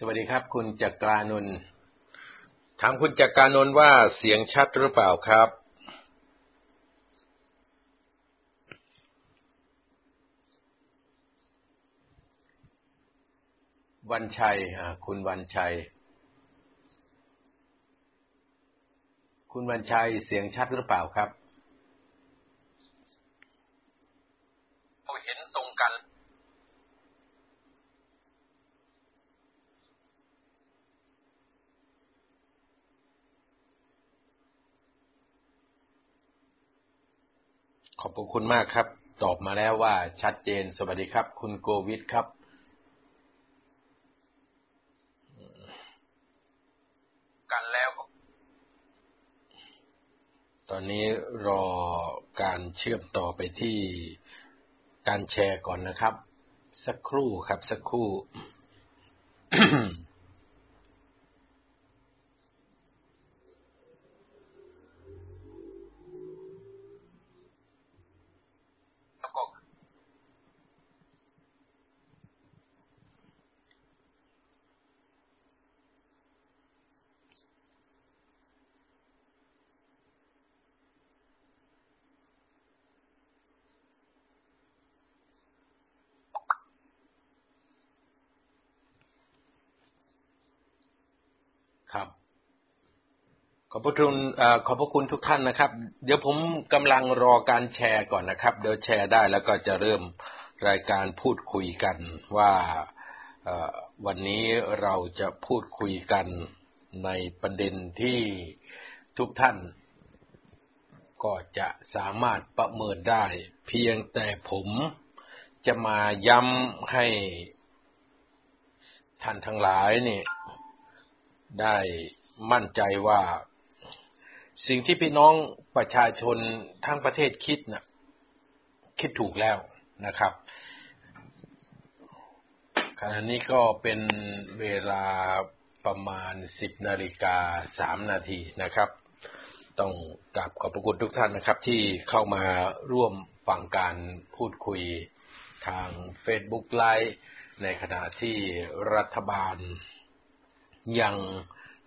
สวัสดีครับคุณจักรานนท์ถามคุณจักรานนท์ว่าเสียงชัดหรือเปล่าครับวันชัยคุณวันชัยเสียงชัดหรือเปล่าครับเราเห็นตรงกันขอบคุณมากครับตอบมาแล้วว่าชัดเจนสวัสดีครับคุณโกวิทครับกันแล้วตอนนี้รอการเชื่อมต่อไปที่การแชร์ก่อนนะครับสักครู่ครับสักครู่ ครับขอบพระคุณทุกท่านนะครับเดี๋ยวผมกำลังรอการแชร์ก่อนนะครับเดี๋ยวแชร์ได้แล้วก็จะเริ่มรายการพูดคุยกันว่าวันนี้เราจะพูดคุยกันในประเด็นที่ทุกท่านก็จะสามารถประเมินได้เพียงแต่ผมจะมาย้ำให้ท่านทั้งหลายนี่ได้มั่นใจว่าสิ่งที่พี่น้องประชาชนทั้งประเทศคิดน่ะคิดถูกแล้วนะครับขณะนี้ก็เป็นเวลาประมาณ 10:03 น.นะครับต้องกราบขอบพระคุณทุกท่านนะครับที่เข้ามาร่วมฟังการพูดคุยทาง Facebook Live ในขณะที่รัฐบาลยัง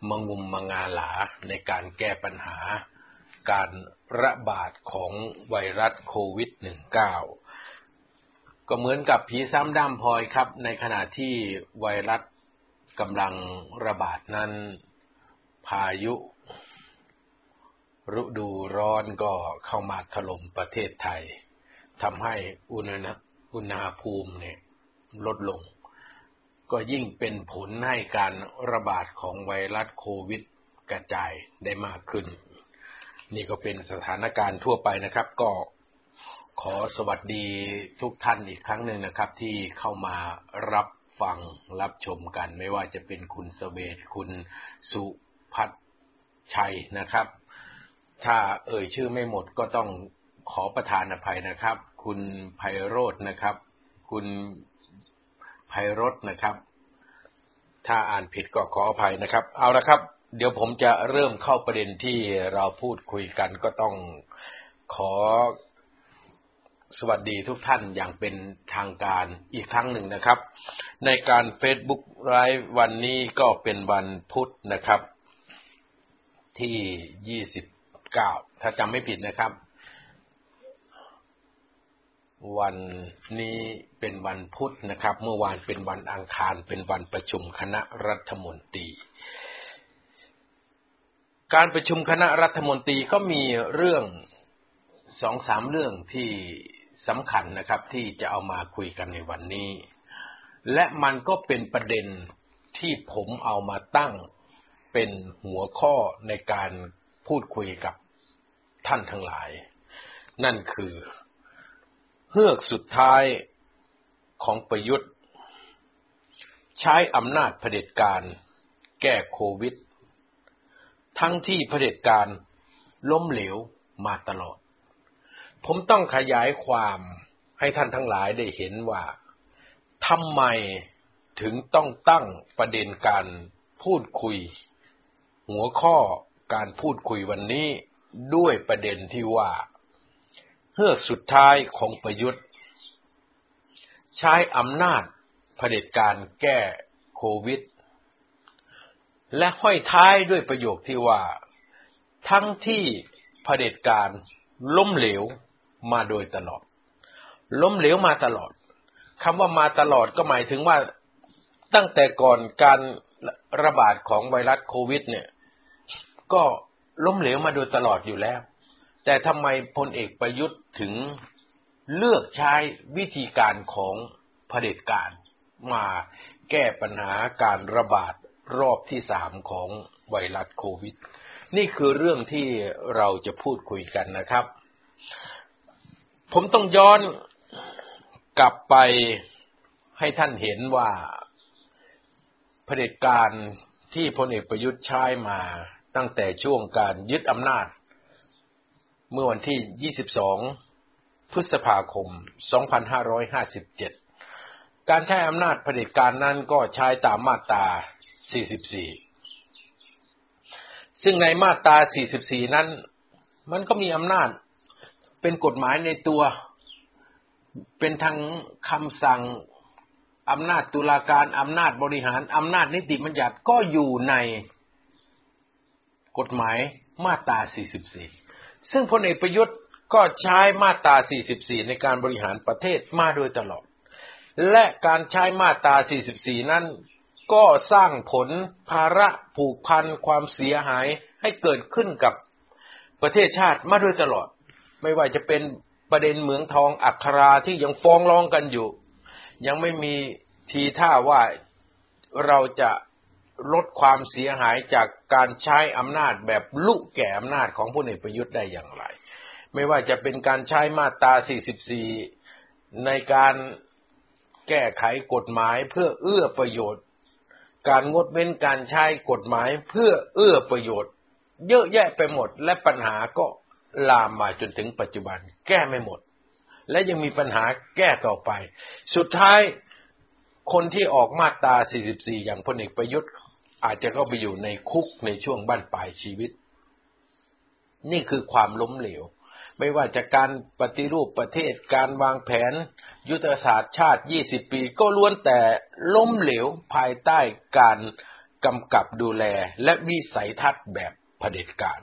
มางุมมางาหลาในการแก้ปัญหาการระบาดของไวรัสโควิด -19 ก็เหมือนกับผีซ้ำด้ามพลอยครับในขณะที่ไวรัสกำลังระบาดนั้นพายุฤดูร้อนก็เข้ามาถล่มประเทศไทยทำให้อุณหภูมิเนี่ยลดลงก็ยิ่งเป็นผลให้การระบาดของไวรัสโควิดกระจายได้มากขึ้นนี่ก็เป็นสถานการณ์ทั่วไปนะครับก็ขอสวัสดีทุกท่านอีกครั้งหนึ่งนะครับที่เข้ามารับฟังรับชมกันไม่ว่าจะเป็นคุณเสวตคุณสุพัฒชัยนะครับถ้าเอ่ยชื่อไม่หมดก็ต้องขอประทานอภัยนะครับคุณไพโรจน์นะครับคุณไพรสนะครับถ้าอ่านผิดก็ขออภัยนะครับเอาละครับเดี๋ยวผมจะเริ่มเข้าประเด็นที่เราพูดคุยกันก็ต้องขอสวัสดีทุกท่านอย่างเป็นทางการอีกครั้งหนึ่งนะครับในการ Facebook Live วันนี้ก็เป็นวันพุธนะครับที่ 29 ถ้าจำไม่ผิดนะครับวันนี้เป็นวันพุธนะครับเมื่อวานเป็นวันอังคารเป็นวันประชุมคณะรัฐมนตรีการประชุมคณะรัฐมนตรีก็มีเรื่อง 2-3 เรื่องที่สำคัญนะครับที่จะเอามาคุยกันในวันนี้และมันก็เป็นประเด็นที่ผมเอามาตั้งเป็นหัวข้อในการพูดคุยกับท่านทั้งหลายนั่นคือเฮือกสุดท้ายของประยุทธ์ใช้อำนาจเผด็จการแก้โควิดทั้งที่เผด็จการล้มเหลวมาตลอดผมต้องขยายความให้ท่านทั้งหลายได้เห็นว่าทำไมถึงต้องตั้งประเด็นการพูดคุยหัวข้อการพูดคุยวันนี้ด้วยประเด็นที่ว่าเฮือกสุดท้ายของประยุทธ์ใช้อำนาจเผด็จการแก้โควิด และห้อยท้ายด้วยประโยคที่ว่าทั้งที่เผด็จการล้มเหลวมาโดยตลอดล้มเหลวมาตลอดคำว่ามาตลอดก็หมายถึงว่าตั้งแต่ก่อนการระบาดของไวรัสโควิดเนี่ยก็ล้มเหลวมาโดยตลอดอยู่แล้วแต่ทำไมพลเอกประยุทธ์ถึงเลือกใช้วิธีการของเผด็จการมาแก้ปัญหาการระบาดรอบที่3ของไวรัสโควิดนี่คือเรื่องที่เราจะพูดคุยกันนะครับผมต้องย้อนกลับไปให้ท่านเห็นว่าเผด็จการที่พลเอกประยุทธ์ใช้มาตั้งแต่ช่วงการยึดอำนาจเมื่อวันที่ 22 พฤษภาคม 2557 การใช้อำนาจเผด็จการนั้นก็ใช้ตามมาตรา 44 ซึ่งในมาตรา 44 นั้นมันก็มีอำนาจเป็นกฎหมายในตัวเป็นทางคำสั่งอำนาจตุลาการอำนาจบริหารอำนาจนิติบัญญัติก็อยู่ในกฎหมายมาตรา 44 ซึ่งพลเอกประยุทธ์ก็ใช้มาตรา 44 ในการบริหารประเทศมาโดยตลอดและการใช้มาตรา 44 นั้นก็สร้างผลภาระผูกพันความเสียหายให้เกิดขึ้นกับประเทศชาติมาโดยตลอดไม่ว่าจะเป็นประเด็นเหมืองทองอัคราที่ยังฟ้องร้องกันอยู่ยังไม่มีทีท่าว่าเราจะลดความเสียหายจากการใช้อำนาจแบบลุแก่อำนาจของพลเอกประยุทธ์ได้อย่างไรไม่ว่าจะเป็นการใช้มาตรา 44 ในการแก้ไขกฎหมายเพื่อเอื้อประโยชน์การงดเว้นการใช้กฎหมายเพื่อเอื้อประโยชน์เยอะแยะไปหมดและปัญหาก็ลามมาจนถึงปัจจุบันแก้ไม่หมดและยังมีปัญหาแก้ต่อไปสุดท้ายคนที่ออกมาตรา 44 อย่างพลเอกประยุทธ์อาจจะเข้าไปอยู่ในคุกในช่วงบั้นปลายชีวิตนี่คือความล้มเหลวไม่ว่าจะการปฏิรูปประเทศการวางแผนยุทธศาสตร์ชาติ20ปีก็ล้วนแต่ล้มเหลวภายใต้การกำกับดูแลและวิสัยทัศน์แบบเผด็จการ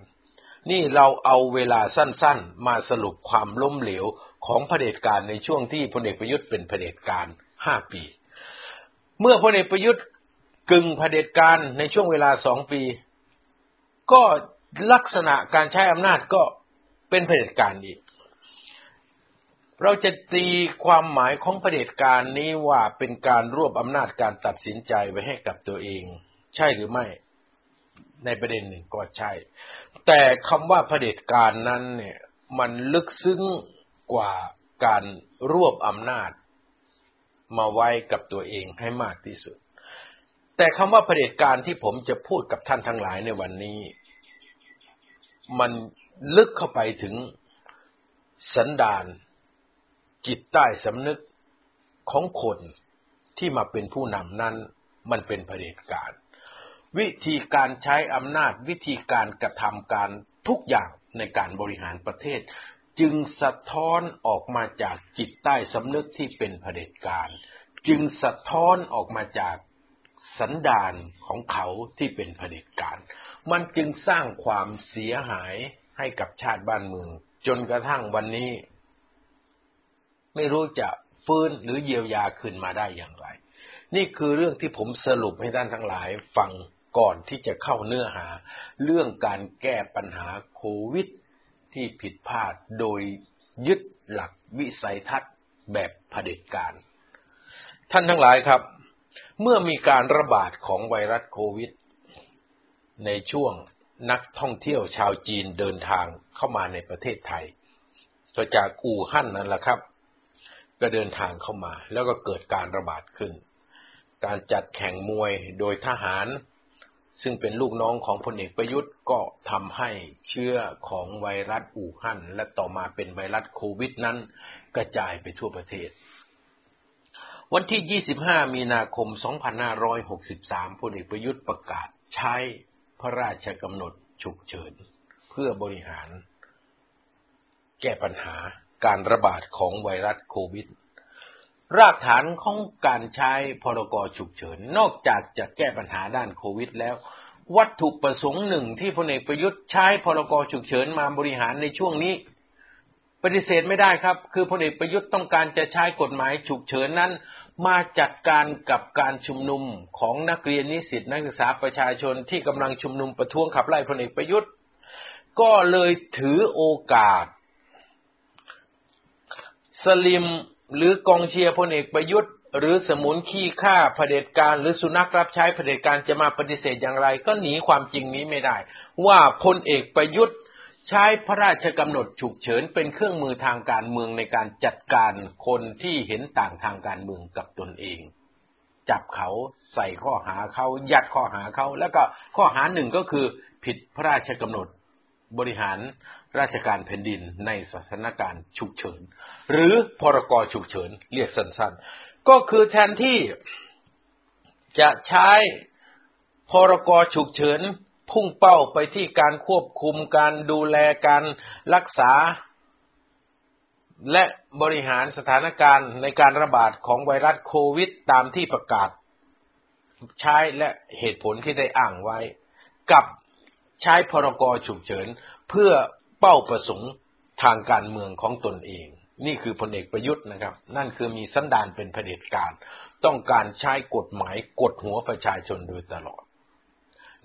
นี่เราเอาเวลาสั้นๆมาสรุปความล้มเหลวของเผด็จการในช่วงที่พลเอกประยุทธ์เป็นเผด็จการ5ปีเมื่อพลเอกประยุทธ์กึ่งเผด็จการในช่วงเวลา2ปีก็ลักษณะการใช้อำนาจก็เป็นเผด็จการอีกเราจะตีความหมายของเผด็จการนี้ว่าเป็นการรวบอำนาจการตัดสินใจไว้ให้กับตัวเองใช่หรือไม่ในประเด็นหนึ่งก็ใช่แต่คำว่าเผด็จการนั้นเนี่ยมันลึกซึ้งกว่าการรวบอำนาจมาไว้กับตัวเองให้มากที่สุดแต่คำว่าเผด็จการที่ผมจะพูดกับท่านทั้งหลายในวันนี้มันลึกเข้าไปถึงสันดานจิตใต้สำนึกของคนที่มาเป็นผู้นำนั้นมันเป็นเผด็จการวิธีการใช้อำนาจวิธีการกระทำการทุกอย่างในการบริหารประเทศจึงสะท้อนออกมาจากจิตใต้สำนึกที่เป็นเผด็จการจึงสะท้อนออกมาจากสันดานของเขาที่เป็นเผด็จการมันจึงสร้างความเสียหายให้กับชาติบ้านเมืองจนกระทั่งวันนี้ไม่รู้จะฟื้นหรือเยียวยาขึ้นมาได้อย่างไรนี่คือเรื่องที่ผมสรุปให้ท่านทั้งหลายฟังก่อนที่จะเข้าเนื้อหาเรื่องการแก้ปัญหาโควิดที่ผิดพลาดโดยยึดหลักวิสัยทัศน์แบบเผด็จการท่านทั้งหลายครับเมื่อมีการระบาดของไวรัสโควิดในช่วงนักท่องเที่ยวชาวจีนเดินทางเข้ามาในประเทศไทยต่อจากอู่ฮั่นนั่นแหละครับก็เดินทางเข้ามาแล้วก็เกิดการระบาดขึ้นการจัดแข่งมวยโดยทหารซึ่งเป็นลูกน้องของพลเอกประยุทธ์ก็ทำให้เชื้อของไวรัสอู่ฮั่นและต่อมาเป็นไวรัสโควิดนั้นกระจายไปทั่วประเทศวันที่ 25 มีนาคม 2563 พลเอกประยุทธ์ประกาศใช้พระราชกำหนดฉุกเฉินเพื่อบริหารแก้ปัญหาการระบาดของไวรัสโควิดรากฐานของการใช้พรกฉุกเฉินนอกจากจะแก้ปัญหาด้านโควิดแล้ว วัตถุประสงค์หนึ่งที่พลเอกประยุทธ์ใช้พรกฉุกเฉินมาบริหารในช่วงนี้ปฏิเสธไม่ได้ครับคือพลเอกประยุทธ์ต้องการจะใช้กฎหมายฉุกเฉินนั้นมาจัดการกับการชุมนุมของนักเรียนนิสิตนักศึกษาประชาชนที่กำลังชุมนุมประท้วงขับไล่พลเอกประยุทธ์ก็เลยถือโอกาสสลิมหรือกองเชียร์พลเอกประยุทธ์หรือสมุนขี้ข้าเผด็จการหรือสุนัขรับใช้เผด็จการจะมาปฏิเสธอย่างไรก็หนีความจริงนี้ไม่ได้ว่าพลเอกประยุทธ์ใช้พระราชกำหนดฉุกเฉินเป็นเครื่องมือทางการเมืองในการจัดการคนที่เห็นต่างทางการเมืองกับตนเองจับเขาใส่ข้อหาเขายัดข้อหาเขาแล้วก็ข้อหาหนึ่งก็คือผิดพระราชกำหนดบริหารราชการแผ่นดินในสถานการณ์ฉุกเฉินหรือพรกฉุกเฉินเรียกสั้นๆก็คือแทนที่จะใช้พรกฉุกเฉินพุ่งเป้าไปที่การควบคุมการดูแลการรักษาและบริหารสถานการณ์ในการระบาดของไวรัสโควิดตามที่ประกาศใช้และเหตุผลที่ได้อ้างไว้กับใช้พรกฉุกเฉินเพื่อเป้าประสงค์ทางการเมืองของตนเองนี่คือพลเอกประยุทธ์นะครับนั่นคือมีสันดานเป็นเผด็จการต้องการใช้กฎหมายกดหัวประชาชนโดยตลอด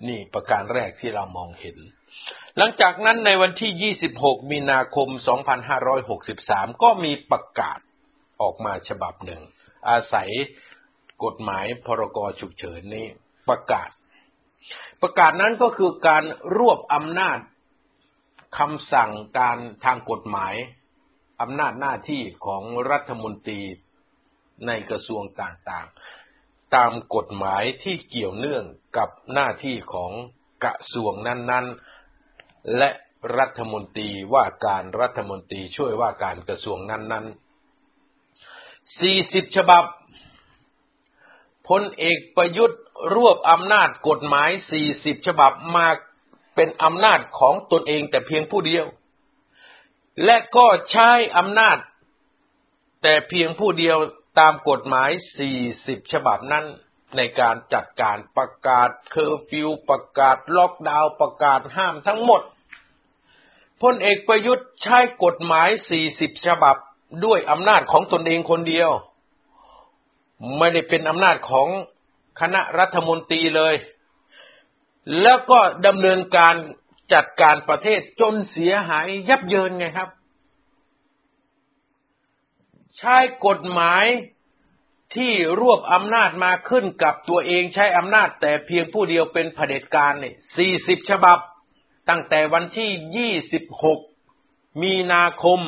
นี่ประการแรกที่เรามองเห็นหลังจากนั้นในวันที่26มีนาคม2563ก็มีประกาศออกมาฉบับหนึ่งอาศัยกฎหมายพรกฉุกเฉินนี้ประกาศนั้นก็คือการรวบอำนาจคำสั่งการทางกฎหมายอำนาจหน้าที่ของรัฐมนตรีในกระทรวงต่างๆตามกฎหมายที่เกี่ยวเนื่องกับหน้าที่ของกระทรวงนั้นๆและรัฐมนตรีว่าการรัฐมนตรีช่วยว่าการกระทรวงนั้นๆ40ฉบับพลเอกประยุทธ์รวบอำนาจกฎหมาย40ฉบับมาเป็นอำนาจของตนเองแต่เพียงผู้เดียวและก็ใช้อำนาจแต่เพียงผู้เดียวตามกฎหมาย40ฉบับนั้นในการจัดการประกาศเคอร์ฟิวประกาศล็อกดาวน์ประกาศห้ามทั้งหมดพลเอกประยุทธ์ใช้กฎหมาย40ฉบับด้วยอำนาจของตนเองคนเดียวไม่ได้เป็นอำนาจของคณะรัฐมนตรีเลยแล้วก็ดำเนินการจัดการประเทศจนเสียหายยับเยินไงครับใช้กฎหมายที่รวบอำนาจมาขึ้นกับตัวเองใช้อำนาจแต่เพียงผู้เดียวเป็นเผด็จการเนี่ย40ฉบับตั้งแต่วันที่26มีนาคม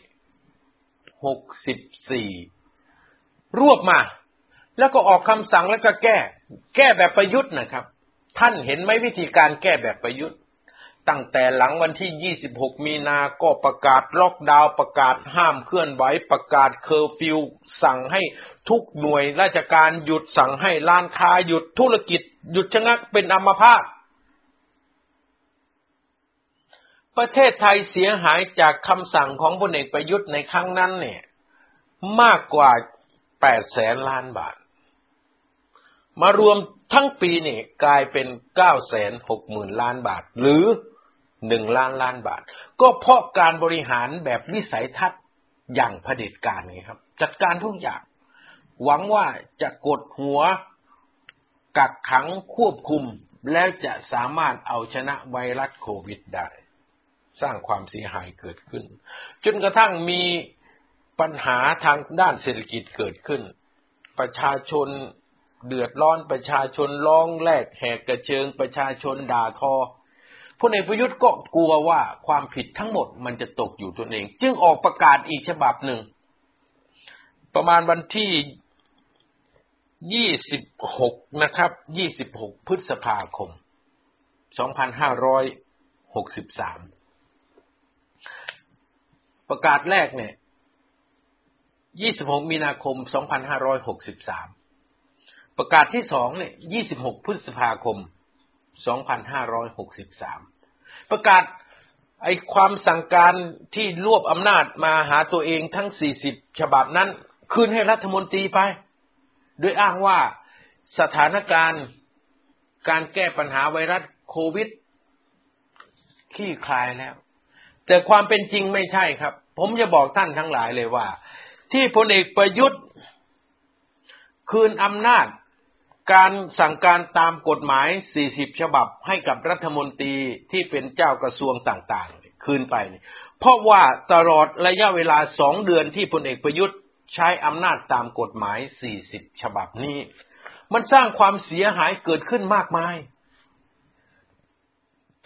2564รวบมาแล้วก็ออกคำสั่งแล้วก็แก้แบบประยุทธ์นะครับท่านเห็นไหมวิธีการแก้แบบประยุทธ์ตั้งแต่หลังวันที่26มีนาก็ประกาศล็อกดาวน์ประกาศห้ามเคลื่อนไหวประกาศเคอร์ฟิวสั่งให้ทุกหน่วยราชการหยุดสั่งให้ร้านค้าหยุดธุรกิจหยุดชะงักเป็นอัมพาตประเทศไทยเสียหายจากคำสั่งของพลเอกประยุทธ์ในครั้งนั้นเนี่ยมากกว่า800,000,000,000 บาทมารวมทั้งปีนี่กลายเป็น 960,000 ล้านบาทหรือ1ล้านล้านบาทก็เพราะการบริหารแบบวิสัยทัศน์อย่างเผด็จการไงครับจัดการทุกอย่างหวังว่าจะกดหัวกักขังควบคุมแล้วจะสามารถเอาชนะไวรัสโควิดได้สร้างความเสียหายเกิดขึ้นจนกระทั่งมีปัญหาทางด้านเศรษฐกิจเกิดขึ้นประชาชนเดือดร้อนประชาชนร้องแลกแหกกระเจิงประชาชนด่าทอพลเอกประยุทธ์ก็กลัวว่าความผิดทั้งหมดมันจะตกอยู่ตนเองจึงออกประกาศอีกฉบับหนึ่งประมาณวันที่26นะครับ26พฤษภาคม2563ประกาศแรกเนี่ย26มีนาคม2563ประกาศที่2เนี่ย26พฤษภาคม2563ประกาศไอ้ความสั่งการที่รวบอำนาจมาหาตัวเองทั้ง40ฉบับนั้นคืนให้รัฐมนตรีไปโดยอ้างว่าสถานการณ์ การแก้ปัญหาไวรัสโควิดคลี่คลายแล้วแต่ความเป็นจริงไม่ใช่ครับผมจะบอกท่านทั้งหลายเลยว่าที่พลเอกประยุทธ์คืนอำนาจการสั่งการตามกฎหมาย40ฉบับให้กับรัฐมนตรีที่เป็นเจ้ากระทรวงต่างๆคืนไปเพราะว่าตลอดระยะเวลา2เดือนที่พลเอกประยุทธ์ใช้อำนาจตามกฎหมาย40ฉบับนี้มันสร้างความเสียหายเกิดขึ้นมากมาย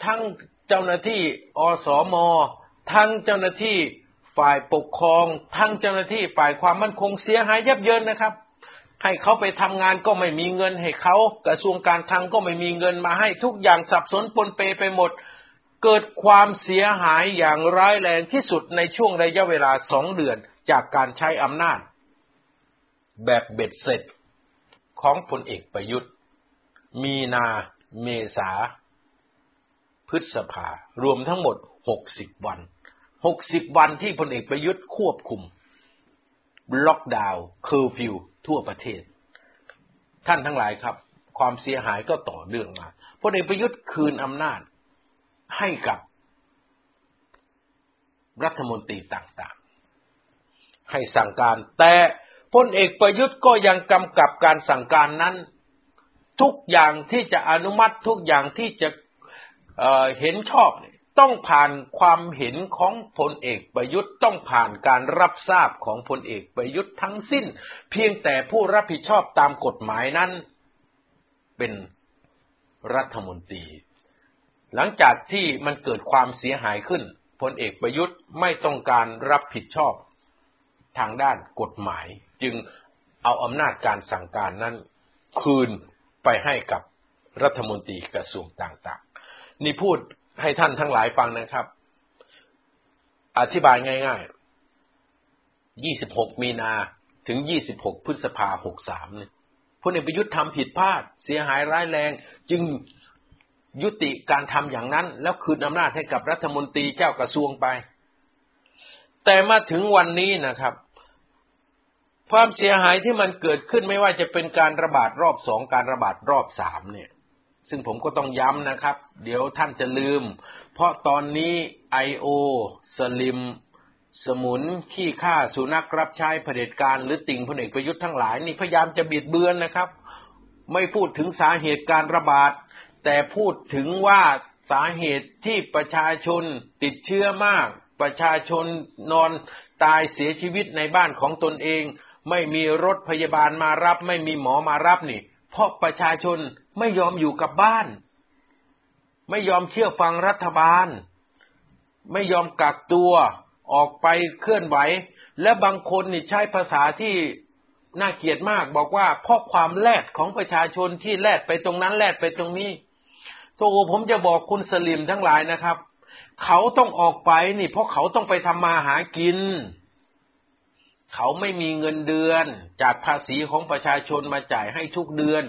ทั้งเจ้าหน้าที่อสม.ทั้งเจ้าหน้าที่ฝ่ายปกครองทั้งเจ้าหน้าที่ฝ่ายความมั่นคงเสียหายยับเยินนะครับให้เขาไปทำงานก็ไม่มีเงินให้เขากระทรวงการคลังก็ไม่มีเงินมาให้ทุกอย่างสับสนปนเปไปหมดเกิดความเสียหายอย่างร้ายแรงที่สุดในช่วงระยะเวลา2เดือนจากการใช้อำนาจแบบเบ็ดเสร็จของพลเอกประยุทธ์มีนาเมษาพฤษภารวมทั้งหมด60วันที่พลเอกประยุทธ์ควบคุมล็อกดาวน์เคอร์ฟิวทั่วประเทศท่านทั้งหลายครับความเสียหายก็ต่อเนื่องมาพลเอกประยุทธ์คืนอำนาจให้กับรัฐมนตรีต่างๆให้สั่งการแต่พลเอกประยุทธ์ก็ยังกำกับการสั่งการนั้นทุกอย่างที่จะอนุมัติทุกอย่างที่จะเห็นชอบต้องผ่านความเห็นของพลเอกประยุทธ์ต้องผ่านการรับทราบของพลเอกประยุทธ์ทั้งสิ้นเพียงแต่ผู้รับผิดชอบตามกฎหมายนั้นเป็นรัฐมนตรีหลังจากที่มันเกิดความเสียหายขึ้นพลเอกประยุทธ์ไม่ต้องการรับผิดชอบทางด้านกฎหมายจึงเอาอำนาจการสั่งการนั้นคืนไปให้กับรัฐมนตรีกระทรวงต่างๆนี่พูดให้ท่านทั้งหลายฟังนะครับอธิบายง่ายๆ26มีนาถึง26พฤษภาคม63เนี่ยพลเอกประยุทธ์ทำผิดพลาดเสียหายร้ายแรงจึงยุติการทำอย่างนั้นแล้วคืนอำนาจให้กับรัฐมนตรีเจ้ากระทรวงไปแต่มาถึงวันนี้นะครับความเสียหายที่มันเกิดขึ้นไม่ว่าจะเป็นการระบาดรอบ2การระบาดรอบ3เนี่ยซึ่งผมก็ต้องย้ำนะครับเดี๋ยวท่านจะลืมเพราะตอนนี้ I.O. สลิมสมุนขี้ข้าสุนัขรับใช้เผด็จการหรือติ่งพลเอกประยุทธ์ทั้งหลายนี่พยายามจะบิดเบือนนะครับไม่พูดถึงสาเหตุการระบาดแต่พูดถึงว่าสาเหตุที่ประชาชนติดเชื้อมากประชาชนนอนตายเสียชีวิตในบ้านของตนเองไม่มีรถพยาบาลมารับไม่มีหมอมารับนี่เพราะประชาชนไม่ยอมอยู่กับบ้านไม่ยอมเชื่อฟังรัฐบาลไม่ยอมกักตัวออกไปเคลื่อนไหวและบางคนนี่ใช้ภาษาที่น่าเกลียดมากบอกว่าเพราะความแลดของประชาชนที่แลดไปตรงนั้นแลดไปตรงนี้โธ่ผมจะบอกคุณสลิมทั้งหลายนะครับเขาต้องออกไปนี่เพราะเขาต้องไปทำมาหากินเขาไม่มีเงินเดือนจากภาษีของประชาชนมาจ่ายให้ทุกเดือน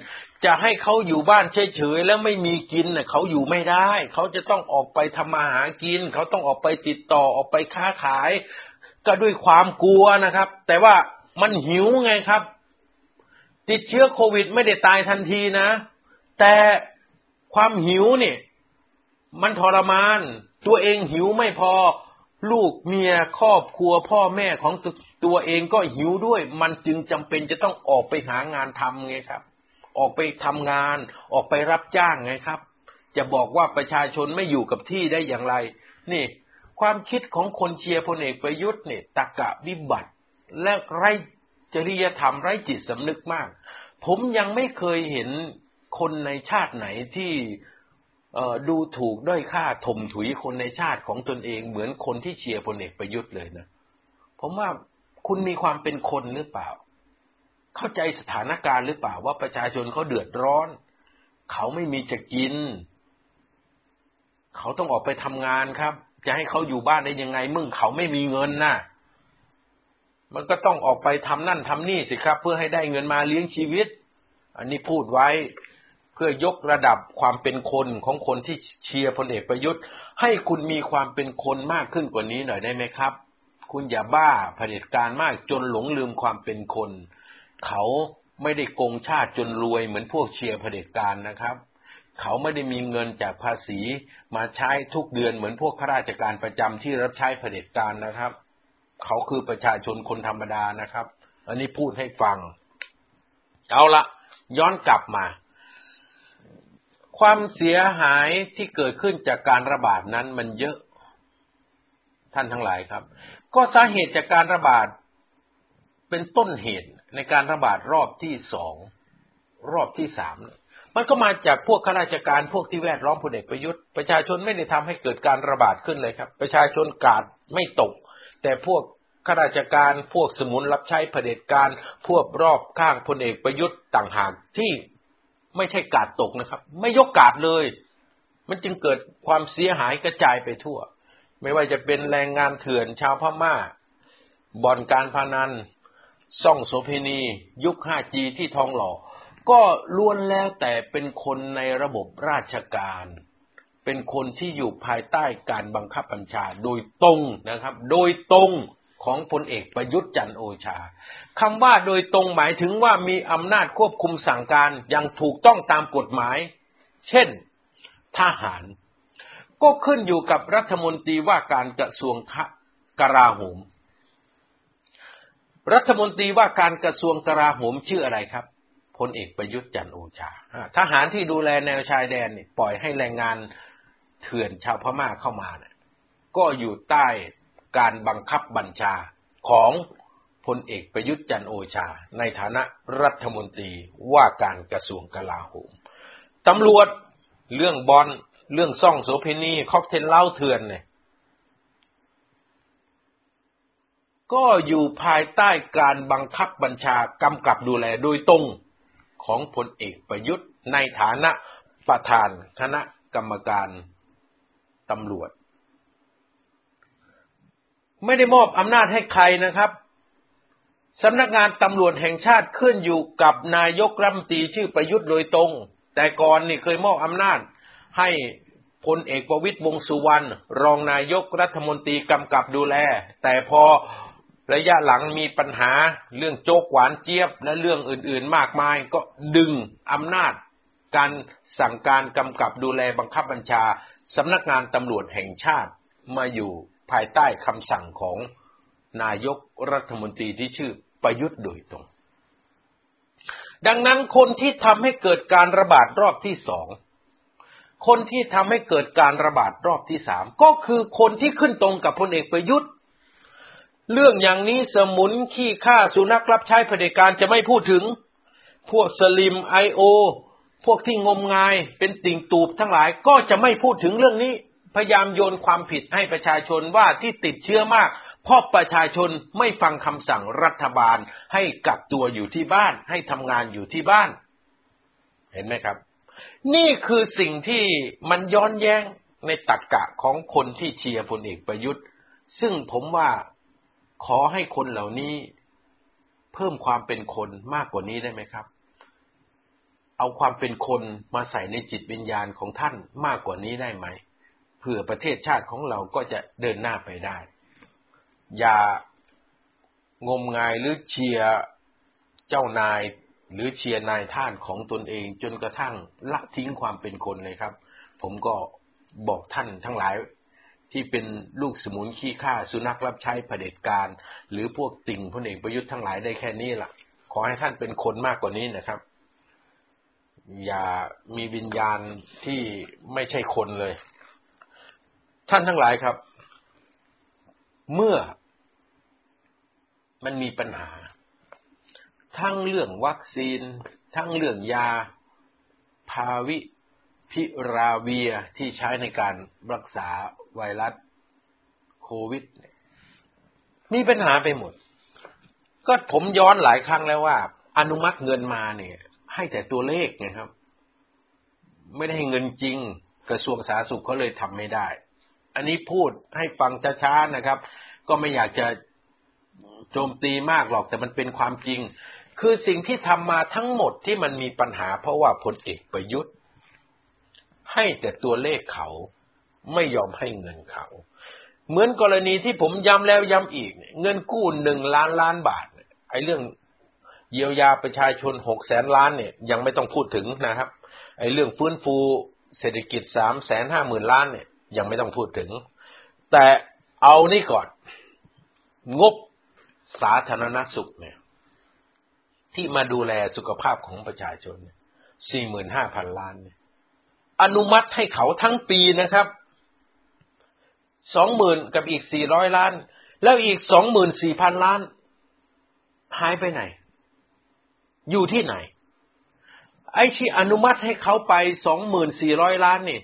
จะให้เขาอยู่บ้านเฉยๆแล้วไม่มีกินน่ะเขาอยู่ไม่ได้เขาจะต้องออกไปทำมาหากินเขาต้องออกไปติดต่อออกไปค้าขายก็ด้วยความกลัวนะครับแต่ว่ามันหิวไงครับติดเชื้อโควิดไม่ได้ตายทันทีนะแต่ความหิวนี่มันทรมานตัวเองหิวไม่พอลูกเมียครอบครัวพ่อแม่ของตัวเองก็หิวด้วยมันจึงจำเป็นจะต้องออกไปหางานทำไงครับออกไปทำงานออกไปรับจ้างไงครับจะบอกว่าประชาชนไม่อยู่กับที่ได้อย่างไรนี่ความคิดของคนเชียร์พลเอกประยุทธ์เนี่ยตรรกะวิบัติและไร้จริยธรรมไร้จิตสำนึกมากผมยังไม่เคยเห็นคนในชาติไหนที่ดูถูกด้อยค่าถมถุยคนในชาติของตนเองเหมือนคนที่เชียร์พลเอกประยุทธ์เลยนะผมว่าคุณมีความเป็นคนหรือเปล่าเข้าใจสถานการณ์หรือเปล่าว่าประชาชนเขาเดือดร้อนเขาไม่มีจะกินเขาต้องออกไปทำงานครับจะให้เขาอยู่บ้านได้ยังไงมึงเขาไม่มีเงินนะมันก็ต้องออกไปทำนั่นทำนี่สิครับเพื่อให้ได้เงินมาเลี้ยงชีวิตอันนี้พูดไว้เพื่อยกระดับความเป็นคนของคนที่เชียร์พลเอกประยุทธ์ให้คุณมีความเป็นคนมากขึ้นกว่านี้หน่อยได้ไหมครับคุณอย่าบ้าเผด็จการมากจนหลงลืมความเป็นคนเขาไม่ได้โกงชาติจนรวยเหมือนพวกเชียร์เผด็จการนะครับ เขาไม่ได้มีเงินจากภาษีมาใช้ทุกเดือนเหมือนพวกข้าราชการประจำที่รับใช้เผด็จการนะครับเขาคือประชาชนคนธรรมดานะครับอันนี้พูดให้ฟังเอาละย้อนกลับมาความเสียหายที่เกิดขึ้นจากการระบาดนั้นมันเยอะท่านทั้งหลายครับก็สาเหตุจากการระบาดเป็นต้นเหตุในการระบาดรอบที่2รอบที่3มันก็มาจากพวกข้าราชการพวกที่แวดล้อมพลเอกประยุทธ์ประชาชนไม่ได้ทำให้เกิดการระบาดขึ้นเลยครับประชาชนกาดไม่ตกแต่พวกข้าราชการพวกสมุนรับใช้เผด็จการพวกรอบข้างพลเอกประยุทธ์ต่างหากที่ไม่ใช่กาดตกนะครับไม่ยกกาดเลยมันจึงเกิดความเสียหายกระจายไปทั่วไม่ว่าจะเป็นแรงงานเถื่อนชาวพม่าบ่อนการพนันซ่องโสเภณียุค 5G ที่ทองหล่อก็ล้วนแล้วแต่เป็นคนในระบบราชการเป็นคนที่อยู่ภายใต้การบังคับบัญชาโดยตรงนะครับโดยตรงของพลเอกประยุทธ์จันทร์โอชาคำว่าโดยตรงหมายถึงว่ามีอำนาจควบคุมสั่งการอย่างถูกต้องตามกฎหมายเช่นทหารก็ขึ้นอยู่กับรัฐมนตรีว่าการกระทรวงกลาโหมรัฐมนตรีว่าการกระทรวงกลาโหมชื่ออะไรครับพลเอกประยุทธ์จันทร์โอชาทหารที่ดูแลแนวชายแดนนี่ปล่อยให้แรงงานเถื่อนชาวพม่าเข้ามานะก็อยู่ใต้การบังคับบัญชาของพลเอกประยุทธ์จันทร์โอชาในฐานะรัฐมนตรีว่าการกระทรวงกลาโหมตำรวจเรื่องบอลเรื่องซ่องโสเภณีค็อกเทลเหล้าเถื่อนเนี่ยก็อยู่ภายใต้การบังคับบัญชากำกับดูแลโดยตรงของพลเอกประยุทธ์ในฐานะประธานคณะกรรมการตำรวจไม่ได้มอบอำนาจให้ใครนะครับสำนักงานตำรวจแห่งชาติขึ้นอยู่กับนายกรัฐมนตรีชื่อประยุทธ์โดยตรงแต่ก่อนนี่เคยมอบอำนาจให้พลเอกประวิตรวงษ์สุวรรณรองนายกรัฐมนตรีกำกับดูแลแต่พอระยะหลังมีปัญหาเรื่องโจ๊กหวานเจี๊ยบและเรื่องอื่นๆมากมายก็ดึงอำนาจการสั่งการกำกับดูแลบังคับบัญชาสำนักงานตำรวจแห่งชาติมาอยู่ภายใต้คำสั่งของนายกรัฐมนตรีที่ชื่อประยุทธ์โดยตรงดังนั้นคนที่ทำให้เกิดการระบาดรอบที่สองคนที่ทำให้เกิดการระบาดรอบที่สามก็คือคนที่ขึ้นตรงกับพลเอกประยุทธ์เรื่องอย่างนี้สมุนขี้ข้าสุนัขรับใช้เผด็จการจะไม่พูดถึงพวกสลิม IO พวกที่งมงายเป็นติ่งตูบทั้งหลายก็จะไม่พูดถึงเรื่องนี้พยายามโยนความผิดให้ประชาชนว่าที่ติดเชื้อมากเพราะประชาชนไม่ฟังคำสั่งรัฐบาลให้กักตัวอยู่ที่บ้านให้ทำงานอยู่ที่บ้านเห็นไหมครับนี่คือสิ่งที่มันย้อนแย้งในตรรกะของคนที่เชียร์พลเอกประยุทธ์ซึ่งผมว่าขอให้คนเหล่านี้เพิ่มความเป็นคนมากกว่านี้ได้ไหมครับเอาความเป็นคนมาใส่ในจิตวิญญาณของท่านมากกว่านี้ได้ไหมเพื่อประเทศชาติของเราก็จะเดินหน้าไปได้อย่างมงายหรือเชียร์เจ้านายหรือเชียร์นายท่านของตนเองจนกระทั่งละทิ้งความเป็นคนเลยครับผมก็บอกท่านทั้งหลายที่เป็นลูกสมุนขี้ข้าสุนัขรับใช้เผด็จการหรือพวกติ่งพลเอกประยุทธ์ทั้งหลายได้แค่นี้ล่ะขอให้ท่านเป็นคนมากกว่านี้นะครับอย่ามีวิญญาณที่ไม่ใช่คนเลยท่านทั้งหลายครับเมื่อมันมีปัญหาทั้งเรื่องวัคซีนทั้งเรื่องยาพาวิพิราเวียที่ใช้ในการรักษาไวรัสโควิดมีปัญหาไปหมดก็ผมย้อนหลายครั้งแล้วว่าอนุมัติเงินมาเนี่ยให้แต่ตัวเลขนะครับไม่ได้ให้เงินจริงกระทรวงสาธารณสุขเขาเลยทำไม่ได้อันนี้พูดให้ฟังช้าๆนะครับก็ไม่อยากจะโจมตีมากหรอกแต่มันเป็นความจริงคือสิ่งที่ทำมาทั้งหมดที่มันมีปัญหาเพราะว่าพลเอกประยุทธ์ให้แต่ตัวเลขเขาไม่ยอมให้เงินเขาเหมือนกรณีที่ผมย้ำแล้วย้ำอีกเงินกู้1ล้านล้านบาทไอ้เรื่องเยียวยาประชาชน600,000 ล้านเนี่ยยังไม่ต้องพูดถึงนะครับ ไอ้เรื่องฟื้นฟูเศรษฐกิจ 350,000 ล้านเนี่ยยังไม่ต้องพูดถึงแต่เอานี่ก่อนงบสาธารณสุขเนี่ยที่มาดูแลสุขภาพของประชาชน 45,000 ล้านเนี่ยอนุมัติให้เขาทั้งปีนะครับ 20,000 กับอีก400ล้านแล้วอีก 24,000 ล้านหายไปไหนอยู่ที่ไหนไอ้ที่อนุมัติให้เขาไป 24,000 ล้านนี่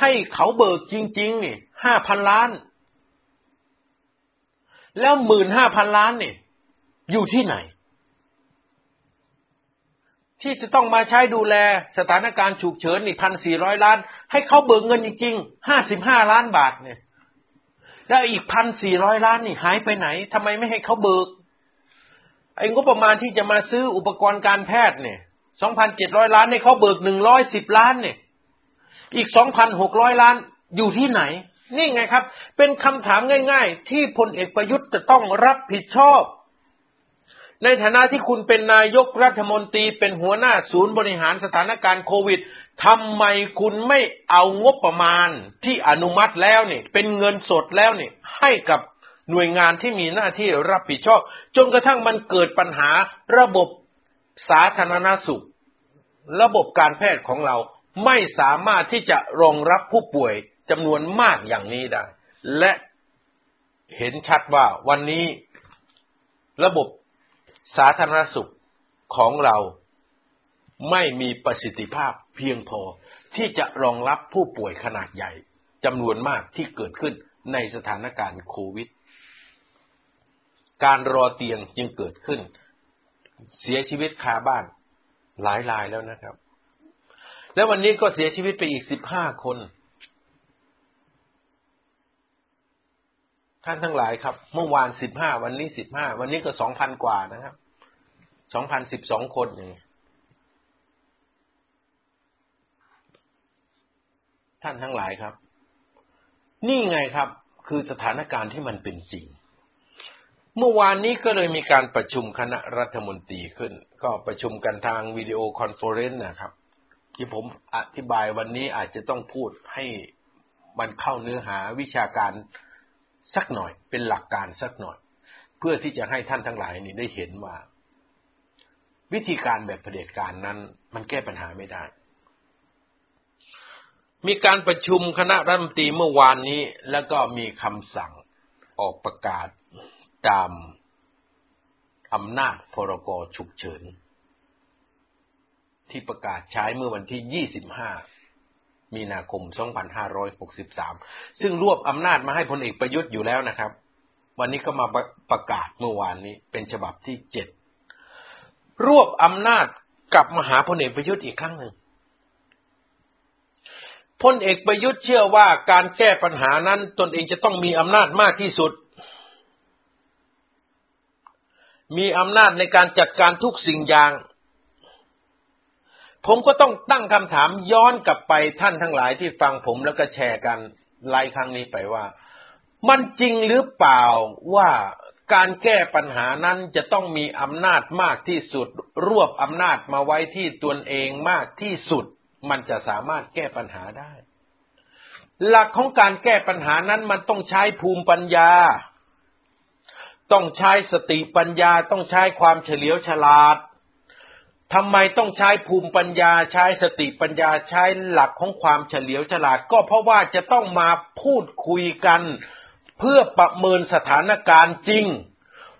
ให้เขาเบิกจริงๆนี่ 5,000 ล้านแล้ว 15,000 ล้านนี่อยู่ที่ไหนที่จะต้องมาใช้ดูแลสถานการณ์ฉุกเฉินนี่ 1,400 ล้านให้เขาเบิกเงินจริงๆ55ล้านบาทเนี่ยแล้วอีก 1,400 ล้านนี่หายไปไหนทำไมไม่ให้เขาเบิกไอ้งบประมาณที่จะมาซื้ออุปกรณ์การแพทย์เนี่ย 2,700 ล้านให้เขาเบิก110ล้านเนี่ยอีก 2,600 ล้านอยู่ที่ไหนนี่ไงครับเป็นคำถามง่ายๆที่พลเอกประยุทธ์จะต้องรับผิดชอบในฐานะที่คุณเป็นนายกรัฐมนตรีเป็นหัวหน้าศูนย์บริหารสถานการณ์โควิดทำไมคุณไม่เอางบประมาณที่อนุมัติแล้วนี่เป็นเงินสดแล้วนี่ให้กับหน่วยงานที่มีหน้าที่รับผิดชอบจนกระทั่งมันเกิดปัญหาระบบสาธารณสุขระบบการแพทย์ของเราไม่สามารถที่จะรองรับผู้ป่วยจำนวนมากอย่างนี้ได้และเห็นชัดว่าวันนี้ระบบสาธารณสุขของเราไม่มีประสิทธิภาพเพียงพอที่จะรองรับผู้ป่วยขนาดใหญ่จำนวนมากที่เกิดขึ้นในสถานการณ์โควิดการรอเตียงจึงเกิดขึ้นเสียชีวิตคาบ้านหลายรายแล้วนะครับและวันนี้ก็เสียชีวิตไปอีก15คนท่านทั้งหลายครับเมื่อวาน15วันนี้15วันนี้ก็ 2,000 กว่านะครับ 2,012 คนอย่างนี้ท่านทั้งหลายครับนี่ไงครับคือสถานการณ์ที่มันเป็นจริงเมื่อวานนี้ก็เลยมีการประชุมคณะรัฐมนตรีขึ้นก็ประชุมกันทางวิดีโอคอนเฟอเรนซ์นะครับที่ผมอธิบายวันนี้อาจจะต้องพูดให้มันเข้าเนื้อหาวิชาการสักหน่อยเป็นหลักการสักหน่อยเพื่อที่จะให้ท่านทั้งหลายนี่ได้เห็นว่าวิธีการแบบเผด็จการนั้นมันแก้ปัญหาไม่ได้มีการประชุมคณะรัฐมนตรีเมื่อวานนี้แล้วก็มีคำสั่งออกประกาศตามอำนาจพรกฉุกเฉินที่ประกาศใช้เมื่อวันที่25มีนาคม2563ซึ่งรวบอำนาจมาให้พลเอกประยุทธ์อยู่แล้วนะครับวันนี้ก็มาประกาศเมื่อวานนี้เป็นฉบับที่7รวบอำนาจกลับมาหาพลเอกประยุทธ์อีกครั้งหนึ่งพลเอกประยุทธ์เชื่อว่าการแก้ปัญหานั้นตนเองจะต้องมีอำนาจมากที่สุดมีอำนาจในการจัดการทุกสิ่งอย่างผมก็ต้องตั้งคำถามย้อนกลับไปท่านทั้งหลายที่ฟังผมแล้วก็แชร์กันไลฟ์ครั้งนี้ไปว่ามันจริงหรือเปล่าว่าการแก้ปัญหานั้นจะต้องมีอำนาจมากที่สุดรวบอำนาจมาไว้ที่ตนเองมากที่สุดมันจะสามารถแก้ปัญหาได้หลักของการแก้ปัญหานั้นมันต้องใช้ภูมิปัญญาต้องใช้สติปัญญาต้องใช้ความเฉลียวฉลาดทำไมต้องใช้ภูมิปัญญาใช้สติปัญญาใช้หลักของความเฉลียวฉลาดก็เพราะว่าจะต้องมาพูดคุยกันเพื่อประเมินสถานการณ์จริง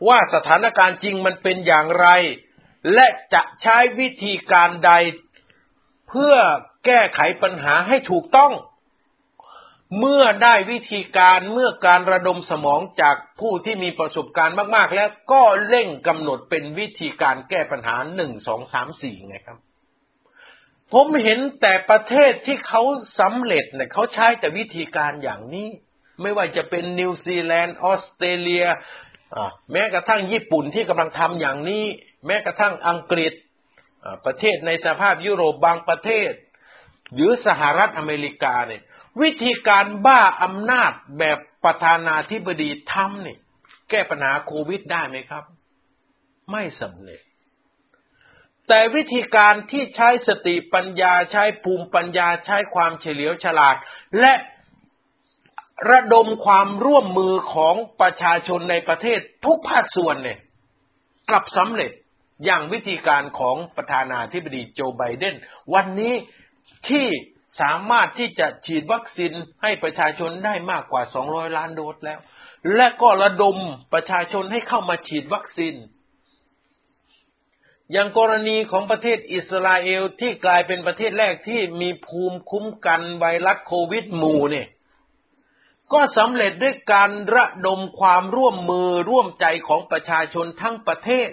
ว่าสถานการณ์จริงมันเป็นอย่างไรและจะใช้วิธีการใดเพื่อแก้ไขปัญหาให้ถูกต้องเมื่อได้วิธีการเมื่อการระดมสมองจากผู้ที่มีประสบการณ์มากๆแล้วก็เร่งกำหนดเป็นวิธีการแก้ปัญหา1 2 3 4ไงครับผมเห็นแต่ประเทศที่เขาสำเร็จเนี่ยเขาใช้แต่วิธีการอย่างนี้ไม่ว่าจะเป็นนิวซีแลนด์ออสเตรเลียแม้กระทั่งญี่ปุ่นที่กำลังทำอย่างนี้แม้กระทั่งอังกฤษประเทศในสภาพยุโรปบางประเทศหรือสหรัฐอเมริกาเนี่ยวิธีการบ้าอำนาจแบบประธานาธิบดีทำนี่แก้ปัญหาโควิดได้ไหมครับไม่สำเร็จ แต่วิธีการที่ใช้สติปัญญาใช้ภูมิปัญญาใช้ความเฉลียวฉลาดและระดมความร่วมมือของประชาชนในประเทศทุกภาคส่วนเนี่ยกลับสำเร็จอย่างวิธีการของประธานาธิบดีโจไบเดนวันนี้ที่สามารถที่จะฉีดวัคซีนให้ประชาชนได้มากกว่า200ล้านโดสแล้วและก็ระดมประชาชนให้เข้ามาฉีดวัคซีนอย่างกรณีของประเทศอิสราเอลที่กลายเป็นประเทศแรกที่มีภูมิคุ้มกันไวรัสโควิดหมู่เนี่ยก็สำเร็จด้วยการระดมความร่วมมือร่วมใจของประชาชนทั้งประเทศ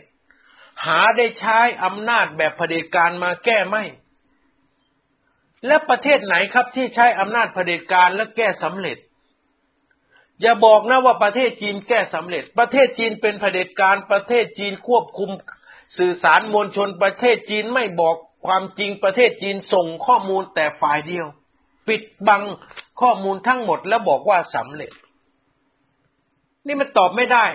หาได้ใช้อำนาจแบบเผด็จการมาแก้ไม่และประเทศไหนครับที่ใช้อำนาจเผด็จการและแก้สำเร็จอย่าบอกนะว่าประเทศจีนแก้สำเร็จประเทศจีนเป็นเผด็จการประเทศจีนควบคุมสื่อสารมวลชนประเทศจีนไม่บอกความจริงประเทศจีนส่งข้อมูลแต่ฝ่ายเดียวปิดบังข้อมูลทั้งหมดแล้วบอกว่าสำเร็จนี่มันตอบไม่ได้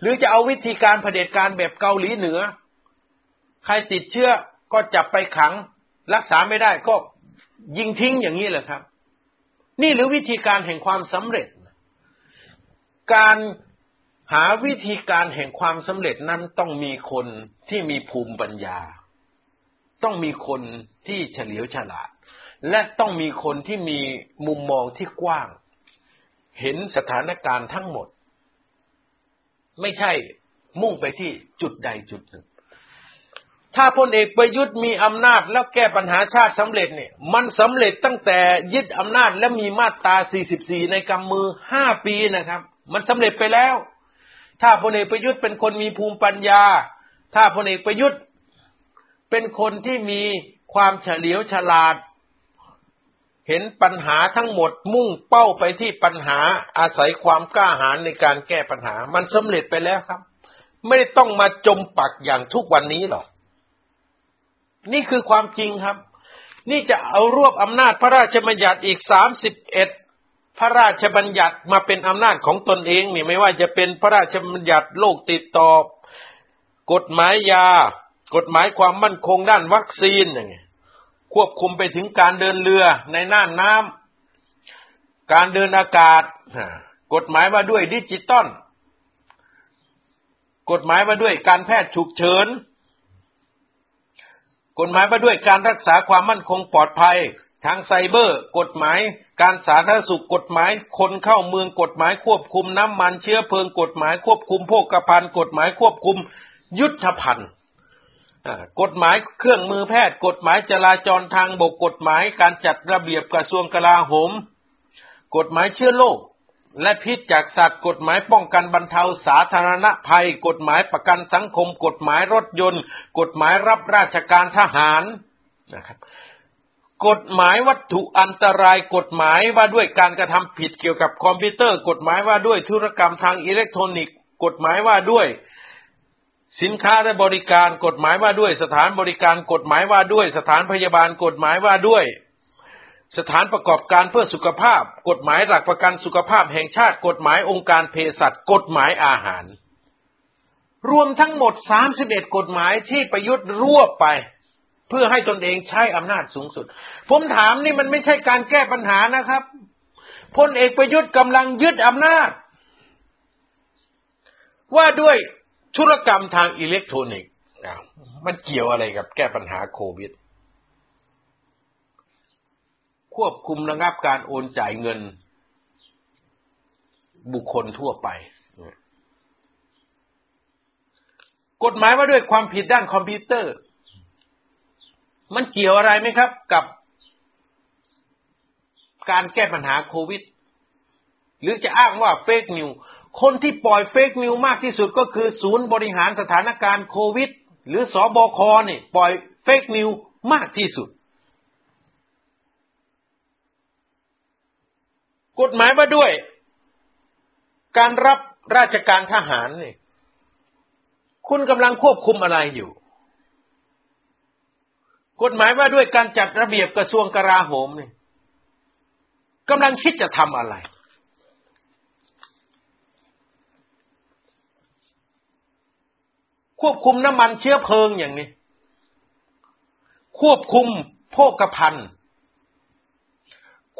หรือจะเอาวิธีการเผด็จการแบบเกาหลีเหนือใครติดเชื้อก็จับไปขังรักษาไม่ได้ก็ยิงทิ้งอย่างนี้แหละครับนี่หรือวิธีการแห่งความสำเร็จการหาวิธีการแห่งความสำเร็จนั้นต้องมีคนที่มีภูมิปัญญาต้องมีคนที่เฉลียวฉลาดและต้องมีคนที่มีมุมมองที่กว้างเห็นสถานการณ์ทั้งหมดไม่ใช่มุ่งไปที่จุดใดจุดหนึ่งถ้าพลเอกประยุทธ์มีอำนาจแล้วแก้ปัญหาชาติสำเร็จเนี่ยมันสำเร็จตั้งแต่ยึดอำนาจและมีมาตรา 44ในกำมือ5ปีนะครับมันสำเร็จไปแล้วถ้าพลเอกประยุทธ์เป็นคนมีภูมิปัญญาถ้าพลเอกประยุทธ์เป็นคนที่มีความเฉลียวฉลาดเห็นปัญหาทั้งหมดมุ่งเป้าไปที่ปัญหาอาศัยความกล้าหาญในการแก้ปัญหามันสำเร็จไปแล้วครับไม่ต้องมาจมปักอย่างทุกวันนี้หรอกนี่คือความจริงครับนี่จะเอารวบอำนาจพระราชบัญญัติอีก31พระราชบัญญัติมาเป็นอำนาจของตนเองนี่ไม่ว่าจะเป็นพระราชบัญญัติโรคติดต่อกฎหมายยากฎหมายความมั่นคงด้านวัคซีนอย่างเงี้ยควบคุมไปถึงการเดินเรือในน่านน้ำการเดินอากาศกฎหมายมาด้วยดิจิตอลกฎหมายมาด้วยการแพทย์ฉุกเฉินกฎหมายมาด้วยการรักษาความมั่นคงปลอดภัยทางไซเบอร์กฎหมายการสาธารณสุขกฎหมายคนเข้าเมืองกฎหมายควบคุมน้ำมันเชื้อเพลิงกฎหมายควบคุมโภคภัณฑ์กฎหมายควบคุมยุทธภัณฑ์กฎหมายเครื่องมือแพทย์กฎหมายจราจรทางบกกฎหมายการจัดระเบียบกระทรวงกลาโหมกฎหมายเชื้อโรคและพิษจากสัตว์กฎหมายป้องกันบรรเทาสาธารณภัยกฎหมายประกันสังคมกฎหมายรถยนต์กฎหมายรับราชการทหารนะครับกฎหมายวัตถุอันตรายกฎหมายว่าด้วยการกระทำผิดเกี่ยวกับคอมพิวเตอร์กฎหมายว่าด้วยธุรกรรมทางอิเล็กทรอนิกส์กฎหมายว่าด้วยสินค้าและบริการกฎหมายว่าด้วยสถานบริการกฎหมายว่าด้วยสถานพยาบาลกฎหมายว่าด้วยสถานประกอบการเพื่อสุขภาพกฎหมายหลักประกันสุขภาพแห่งชาติกฎหมายองค์การเภสัชกฎหมายอาหารรวมทั้งหมด31กฎหมายที่ประยุทธ์รวบไปเพื่อให้ตนเองใช้อำนาจสูงสุดผมถามนี่มันไม่ใช่การแก้ปัญหานะครับพลเอกประยุทธ์กำลังยึดอำนาจว่าด้วยธุรกรรมทางอิเล็กทรอนิกส์มันเกี่ยวอะไรกับแก้ปัญหาโควิดควบคุมระงับการโอนจ่ายเงินบุคคลทั่วไปกฎหมายว่าด้วยความผิดด้านคอมพิวเตอร์มันเกี่ยวอะไรไหมครับกับการแก้ปัญหาโควิดหรือจะอ้างว่าเฟคนิวคนที่ปล่อยเฟคนิวมากที่สุดก็คือศูนย์บริหารสถานการณ์โควิดหรือสบค.นี่ปล่อยเฟคนิวมากที่สุดกฎหมายว่าด้วยการรับราชการทหารนี่คุณกำลังควบคุมอะไรอยู่กฎหมายว่าด้วยการจัดระเบียบกระทรวงกลาโหมนี่กำลังคิดจะทำอะไรควบคุมน้ำมันเชื้อเพลิงอย่างนี้ ควบคุมโภคภัณฑ์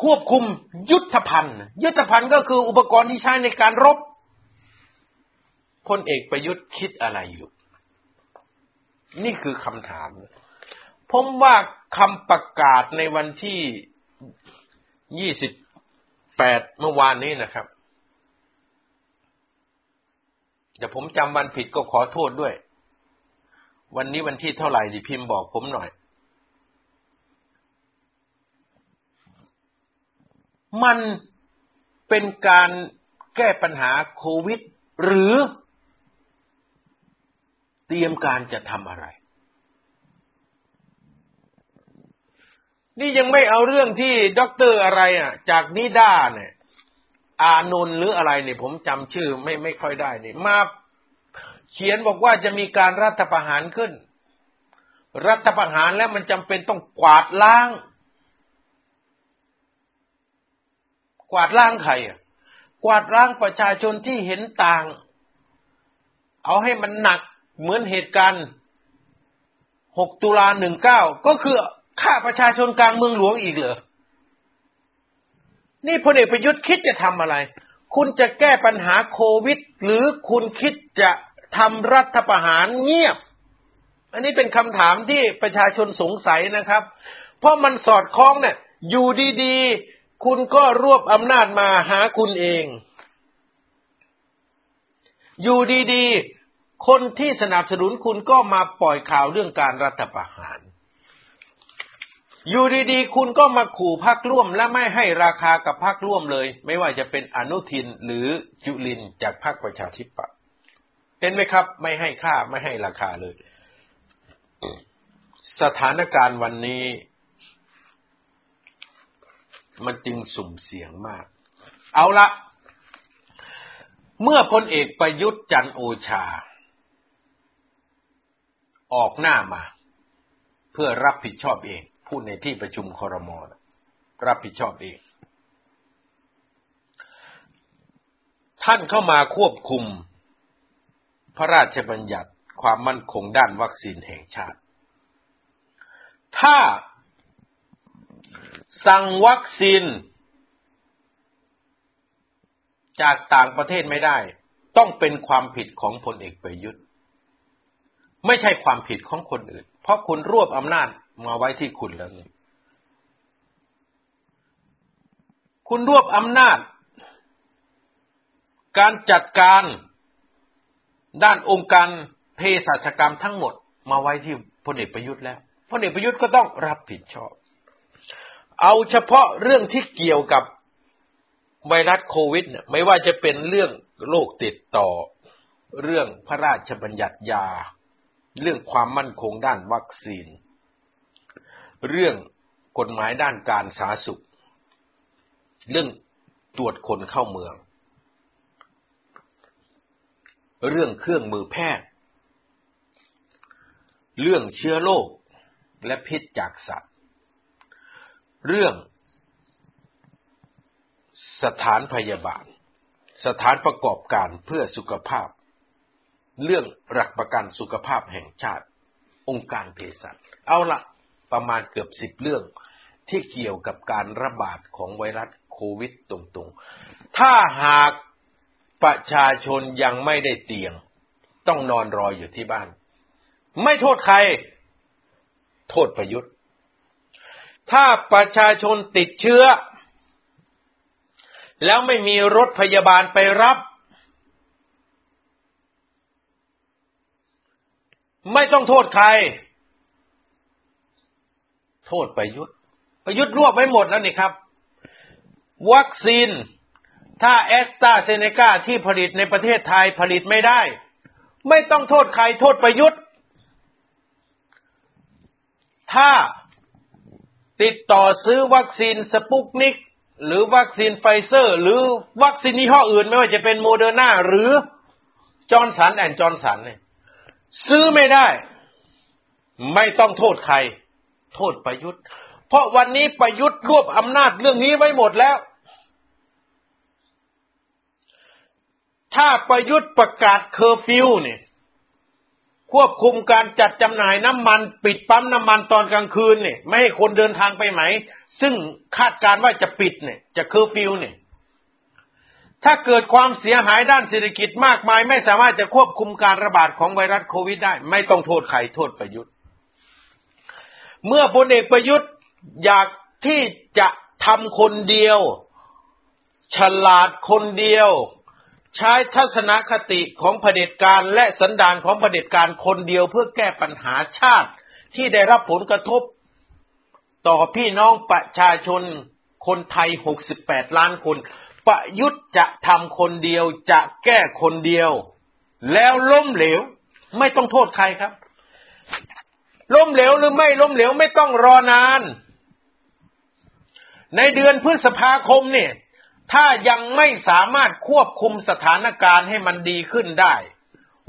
ควบคุมยุทธภัณฑ์ก็คืออุปกรณ์ที่ใช้ในการรบพลเอกประยุทธ์คิดอะไรอยู่นี่คือคำถามผมว่าคำประกาศในวันที่28เมื่อวานนี้นะครับแต่ผมจำวันผิดก็ขอโทษด้วยวันนี้วันที่เท่าไหร่ดิพิมพ์บอกผมหน่อยมันเป็นการแก้ปัญหาโควิดหรือเตรียมการจะทำอะไรนี่ยังไม่เอาเรื่องที่ด็อกเตอร์อะไรอ่ะจากนิด้าเนี่ยอานนท์หรืออะไรเนี่ยผมจำชื่อไม่ค่อยได้นี่มาเขียนบอกว่าจะมีการรัฐประหารขึ้นรัฐประหารแล้วมันจำเป็นต้องกวาดล้างใครอ่ะกวาดล้างประชาชนที่เห็นต่างเอาให้มันหนักเหมือนเหตุการณ์6ตุลา19ก็คือฆ่าประชาชนกลางเมืองหลวงอีกเหรอนี่พลเอกประยุทธ์คิดจะทำอะไรคุณจะแก้ปัญหาโควิดหรือคุณคิดจะทำรัฐประหารเงียบอันนี้เป็นคำถามที่ประชาชนสงสัยนะครับเพราะมันสอดคล้องเนี่ยอยู่ดีๆคุณก็รวบอำนาจมาหาคุณเองอยู่ดีๆคนที่สนับสนุนคุณก็มาปล่อยข่าวเรื่องการรัฐประหารอยู่ดีๆคุณก็มาขู่พรรคร่วมและไม่ให้ราคากับพรรคร่วมเลยไม่ว่าจะเป็นอนุทินหรือจุลินจากพรรคประชาธิปัตย์เห็นไหมครับไม่ให้ค่าไม่ให้ราคาเลยสถานการณ์วันนี้มันจึงสุ่มเสี่ยงมากเอาละเมื่อพลเอกประยุทธ์จันทร์โอชาออกหน้ามาเพื่อรับผิดชอบเองพูดในที่ประชุมครม.รับผิดชอบเองท่านเข้ามาควบคุมพระราชบัญญัติความมั่นคงด้านวัคซีนแห่งชาติถ้าสั่งวัคซีนจากต่างประเทศไม่ได้ต้องเป็นความผิดของพลเอกประยุทธ์ไม่ใช่ความผิดของคนอื่นเพราะคุณรวบอำนาจมาไว้ที่คุณแล้วนี่คุณรวบอำนาจการจัดการด้านองค์การเภสัชกรรมทั้งหมดมาไว้ที่พลเอกประยุทธ์แล้วพลเอกประยุทธ์ก็ต้องรับผิดชอบเอาเฉพาะเรื่องที่เกี่ยวกับไวรัสโควิดเนี่ยไม่ว่าจะเป็นเรื่องโรคติดต่อเรื่องพระราชบัญญัติยาเรื่องความมั่นคงด้านวัคซีนเรื่องกฎหมายด้านการสาธารณสุขเรื่องตรวจคนเข้าเมืองเรื่องเครื่องมือแพทย์เรื่องเชื้อโรคและพิษจากสัตว์เรื่องสถานพยาบาลสถานประกอบการเพื่อสุขภาพเรื่องหลักประกันสุขภาพแห่งชาติองค์การเภสัชเอาละประมาณเกือบ10เรื่องที่เกี่ยวกับการระบาดของไวรัสโควิดตรงๆถ้าหากประชาชนยังไม่ได้เตียงต้องนอนรออยู่ที่บ้านไม่โทษใครโทษประยุทธ์ถ้าประชาชนติดเชื้อแล้วไม่มีรถพยาบาลไปรับไม่ต้องโทษใครโทษประยุทธ์รวบไว้หมดแล้วนี่ครับวัคซีนถ้าแอสตราเซเนกาที่ผลิตในประเทศไทยผลิตไม่ได้ไม่ต้องโทษใครโทษประยุทธ์ถ้าติดต่อซื้อวัคซีนสปุกนิกหรือวัคซีนไฟเซอร์หรือวัคซีนยี่ห้ออื่นไม่ว่าจะเป็นโมเดอร์นาหรือจอห์นสันแอนด์จอห์นสันเนี่ยซื้อไม่ได้ไม่ต้องโทษใครโทษประยุทธ์เพราะวันนี้ประยุทธ์รวบอำนาจเรื่องนี้ไว้หมดแล้วถ้าประยุทธ์ประกาศเคอร์ฟิวเนี่ย ควบคุมการจัดจำหน่ายน้ำมันปิดปั๊มน้ำมันตอนกลางคืนเนี่ยไม่ให้คนเดินทางไปไหนซึ่งคาดการว่าจะปิดเนี่ยจะเคอร์ฟิวเนี่ยถ้าเกิดความเสียหายด้านเศรษฐกิจมากมายไม่สามารถจะควบคุมการระบาดของไวรัสโควิดได้ไม่ต้องโทษใครโทษประยุทธ์เมื่อพลเอกประยุทธ์อยากที่จะทำคนเดียวฉลาดคนเดียวใช้ทัศนคติของเผด็จการและสันดานของเผด็จการคนเดียวเพื่อแก้ปัญหาชาติที่ได้รับผลกระทบต่อพี่น้องประชาชนคนไทย68ล้านคนประยุทธ์จะทำคนเดียวจะแก้คนเดียวแล้วล้มเหลวไม่ต้องโทษใครครับล้มเหลวหรือไม่ล้มเหลวไม่ต้องรอนานในเดือนพฤษภาคมเนี่ยถ้ายังไม่สามารถควบคุมสถานการณ์ให้มันดีขึ้นได้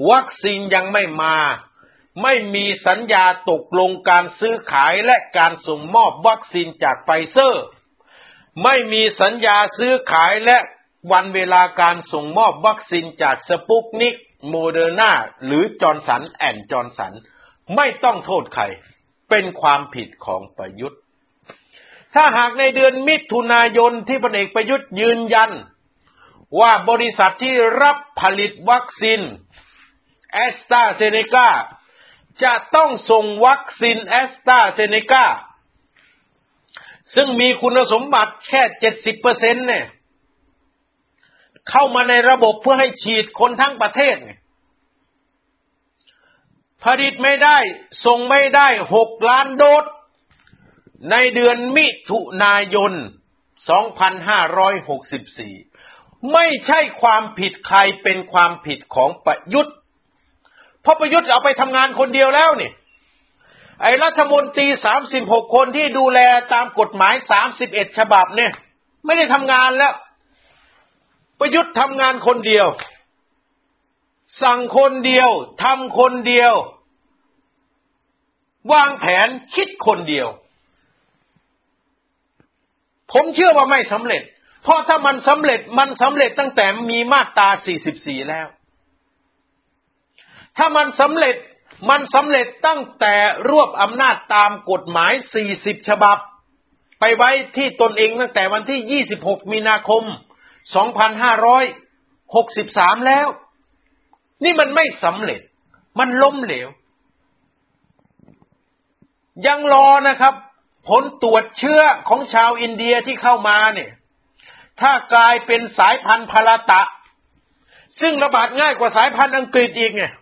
วัคซีนยังไม่มาไม่มีสัญญาตกลงการซื้อขายและการส่งมอบวัคซีนจากไฟเซอร์ไม่มีสัญญาซื้อขายและวันเวลาการส่งมอบวัคซีนจากสปุตนิกโมเดอร์นาหรือจอห์นสันแอนด์จอห์นสันไม่ต้องโทษใครเป็นความผิดของประยุทธ์ถ้าหากในเดือนมิถุนายนที่พลเอกประยุทธ์ยืนยันว่าบริษัทที่รับผลิตวัคซีนแอสตราเซเนกาจะต้องส่งวัคซีนแอสตราเซเนกาซึ่งมีคุณสมบัติแค่ 70% เนี่ยเข้ามาในระบบเพื่อให้ฉีดคนทั้งประเทศเนี่ยผลิตไม่ได้ส่งไม่ได้6ล้านโดสในเดือนมิถุนายน 2564 ไม่ใช่ความผิดใครเป็นความผิดของประยุทธ์เพราะประยุทธ์เอาไปทำงานคนเดียวแล้วนี่ไอ้รัฐมนตรี36คนที่ดูแลตามกฎหมาย31ฉบับเนี่ยไม่ได้ทำงานแล้วประยุทธ์ทำงานคนเดียวสั่งคนเดียวทำคนเดียววางแผนคิดคนเดียวผมเชื่อว่าไม่สำเร็จเพราะถ้ามันสำเร็จตั้งแต่มีมาตรา44แล้วถ้ามันสำเร็จตั้งแต่รวบอำนาจตามกฎหมาย40ฉบับไปไว้ที่ตนเองตั้งแต่วันที่26มีนาคม2563แล้วนี่มันไม่สำเร็จมันล้มเหลวยังรอนะครับผลตรวจเชื้อของชาวอินเดียที่เข้ามาเนี่ยถ้ากลายเป็นสายพันธุ์พาราตะซึ่งระบาดง่ายกว่าสายพันธุ์อังกฤษอีกเนี่ย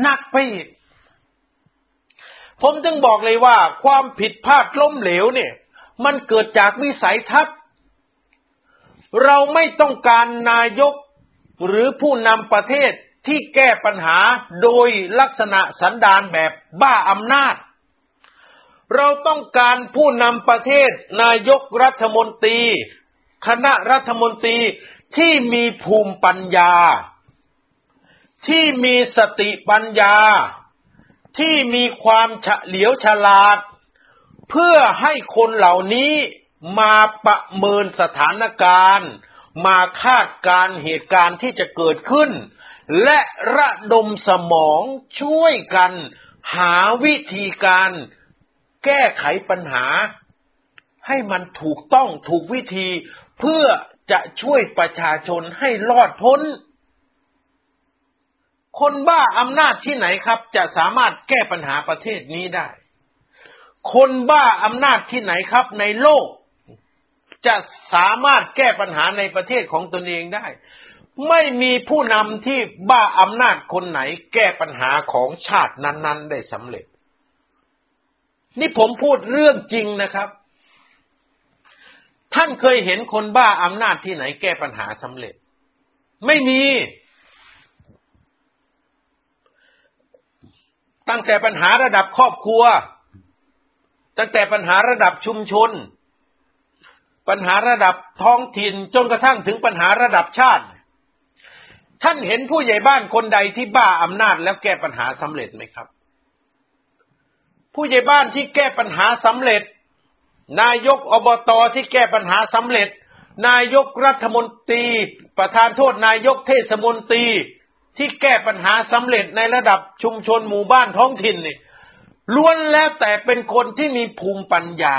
หนักไปอีกผมต้องบอกเลยว่าความผิดพลาดล้มเหลวเนี่ยมันเกิดจากวิสัยทัศน์เราไม่ต้องการนายกหรือผู้นำประเทศที่แก้ปัญหาโดยลักษณะสันดานแบบบ้าอำนาจเราต้องการผู้นำประเทศนายกรัฐมนตรีคณะรัฐมนตรีที่มีภูมิปัญญาที่มีสติปัญญาที่มีความเฉลียวฉลาดเพื่อให้คนเหล่านี้มาประเมินสถานการณ์มาคาดการณ์เหตุการณ์ที่จะเกิดขึ้นและระดมสมองช่วยกันหาวิธีการแก้ไขปัญหาให้มันถูกต้องถูกวิธีเพื่อจะช่วยประชาชนให้รอดพ้นคนบ้าอำนาจที่ไหนครับจะสามารถแก้ปัญหาประเทศนี้ได้คนบ้าอำนาจที่ไหนครับในโลกจะสามารถแก้ปัญหาในประเทศของตนเองได้ไม่มีผู้นำที่บ้าอำนาจคนไหนแก้ปัญหาของชาตินั้นๆได้สำเร็จนี่ผมพูดเรื่องจริงนะครับท่านเคยเห็นคนบ้าอำนาจที่ไหนแก้ปัญหาสำเร็จไม่มีตั้งแต่ปัญหาระดับครอบครัวตั้งแต่ปัญหาระดับชุมชนปัญหาระดับท้องถิ่นจนกระทั่งถึงปัญหาระดับชาติท่านเห็นผู้ใหญ่บ้านคนใดที่บ้าอำนาจแล้วแก้ปัญหาสำเร็จไหมครับผู้ใหญ่บ้านที่แก้ปัญหาสำเร็จนายกอบต.ที่แก้ปัญหาสำเร็จนายกรัฐมนตรีประธานโทษนายกเทศมนตรี ที่แก้ปัญหาสำเร็จในระดับชุมชนหมู่บ้านท้องถิ่นนี่ล้วนแล้วแต่เป็นคนที่มีภูมิปัญญา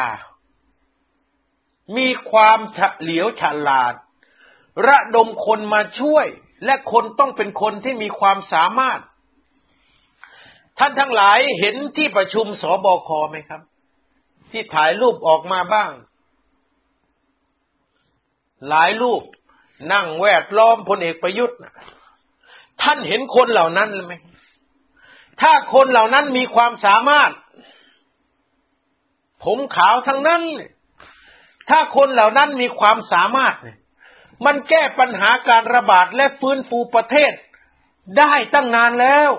มีความเฉลียวฉลาดระดมคนมาช่วยและคนต้องเป็นคนที่มีความสามารถท่านทั้งหลายเห็นที่ประชุมสบคไหมครับที่ถ่ายรูปออกมาบ้างหลายรูปนั่งแวดล้อมพลเอกประยุทธ์ท่านเห็นคนเหล่านั้นไหมถ้าคนเหล่านั้นมีความสามารถผมขาวทั้งนั้นถ้าคนเหล่านั้นมีความสามารถมันแก้ปัญหาการระบาดและฟื้นฟูประเทศได้ตั้งนานแล้ว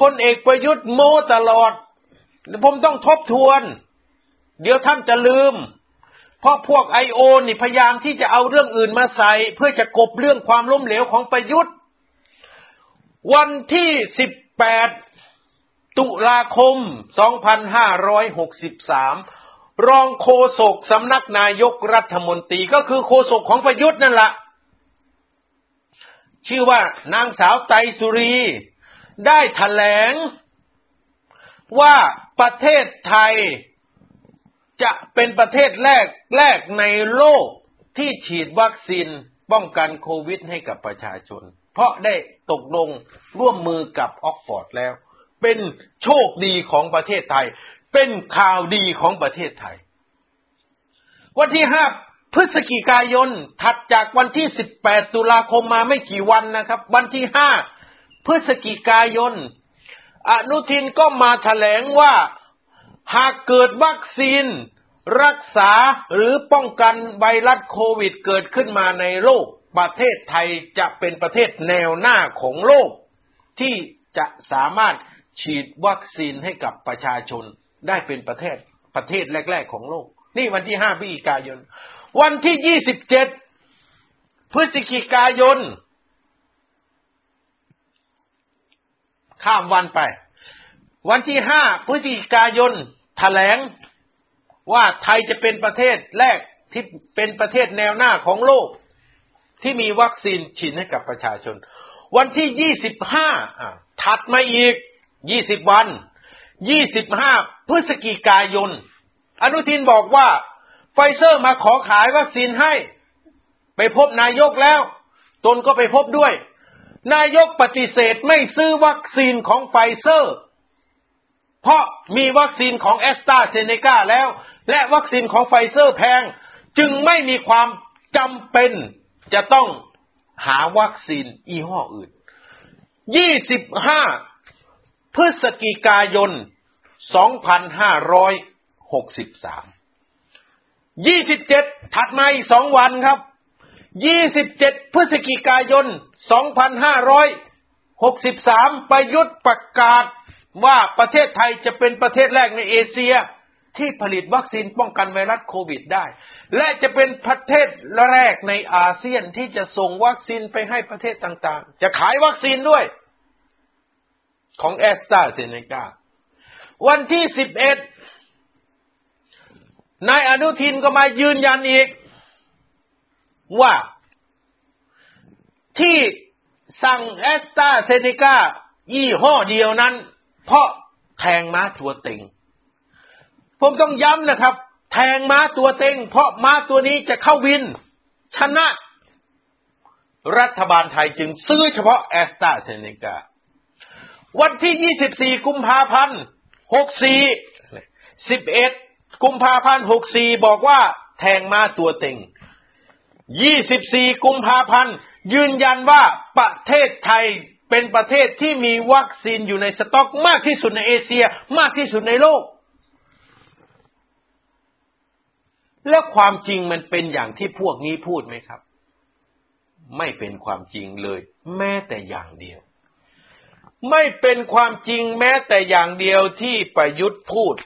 พลเอกประยุทธ์โม้ตลอดผมต้องทบทวนเดี๋ยวท่านจะลืมเพราะพวก I.O. นี่พยายามที่จะเอาเรื่องอื่นมาใส่เพื่อจะกลบเรื่องความล้มเหลวของประยุทธ์วันที่18ตุลาคม2563รองโฆษกสำนักนายกรัฐมนตรีก็คือโฆษกของประยุทธ์นั่นแหละชื่อว่านางสาวไตรสุรีได้แถลงว่าประเทศไทยจะเป็นประเทศแรกในโลกที่ฉีดวัคซีนป้องกันโควิดให้กับประชาชนเพราะได้ตกลงร่วมมือกับออกฟอร์ดแล้วเป็นโชคดีของประเทศไทยเป็นข่าวดีของประเทศไทยวันที่5พฤศจิกายนถัดจากวันที่18ตุลาคมมาไม่กี่วันนะครับวันที่5พฤศจิกายนอนุทินก็มาแถลงว่าหากเกิดวัคซีนรักษาหรือป้องกันไวรัสโควิดเกิดขึ้นมาในโลกประเทศไทยจะเป็นประเทศแนวหน้าของโลกที่จะสามารถฉีดวัคซีนให้กับประชาชนได้เป็นประเทศแรกๆของโลกนี่วันที่5พฤศจิกายนวันที่27พฤศจิกายนข้ามวันไปวันที่5พฤศจิกายนแถลงว่าไทยจะเป็นประเทศแรกที่เป็นประเทศแนวหน้าของโลกที่มีวัคซีนฉีดให้กับประชาชนวันที่25ถัดมาอีก20วัน25พฤศจิกายนอนุทินบอกว่าไฟเซอร์มาขอขายวัคซีนให้ไปพบนายกแล้วตนก็ไปพบด้วยนายกปฏิเสธไม่ซื้อวัคซีนของไฟเซอร์เพราะมีวัคซีนของแอสตราเซเนกาแล้วและวัคซีนของไฟเซอร์แพงจึงไม่มีความจำเป็นจะต้องหาวัคซีนยี่ห้ออื่น25พฤศจิกายน2563 27ถัดมาอีก2วันครับ27พฤศจิกายน2563ประยุทธ์ประกาศว่าประเทศไทยจะเป็นประเทศแรกในเอเชียที่ผลิตวัคซีนป้องกันไวรัสโควิดได้และจะเป็นประเทศแรกในอาเซียนที่จะส่งวัคซีนไปให้ประเทศต่างๆจะขายวัคซีนด้วยของแอสตราเซเนกาวันที่11นายอนุทินก็มายืนยันอีกว่าที่สั่งแอสตราเซเนกายี่ห้อเดียวนั้นเพราะแทงม้าตัวเต็งผมต้องย้ำนะครับแทงม้าตัวเต็งเพราะม้าตัวนี้จะเข้าวินชนะรัฐบาลไทยจึงซื้อเฉพาะแอสตราเซเนกาวันที่24กุมภาพันธ์64 11กุมภาพันธ์64บอกว่าแทงม้าตัวเต็ง24กุมภาพันธ์ยืนยันว่าประเทศไทยเป็นประเทศที่มีวัคซีนอยู่ในสต็อกมากที่สุดในเอเชียมากที่สุดในโลกแล้วความจริงมันเป็นอย่างที่พวกนี้พูดไหมครับไม่เป็นความจริงเลยแม้แต่อย่างเดียวไม่เป็นความจริงแม้แต่อย่างเดียวที่ประยุทธ์พูด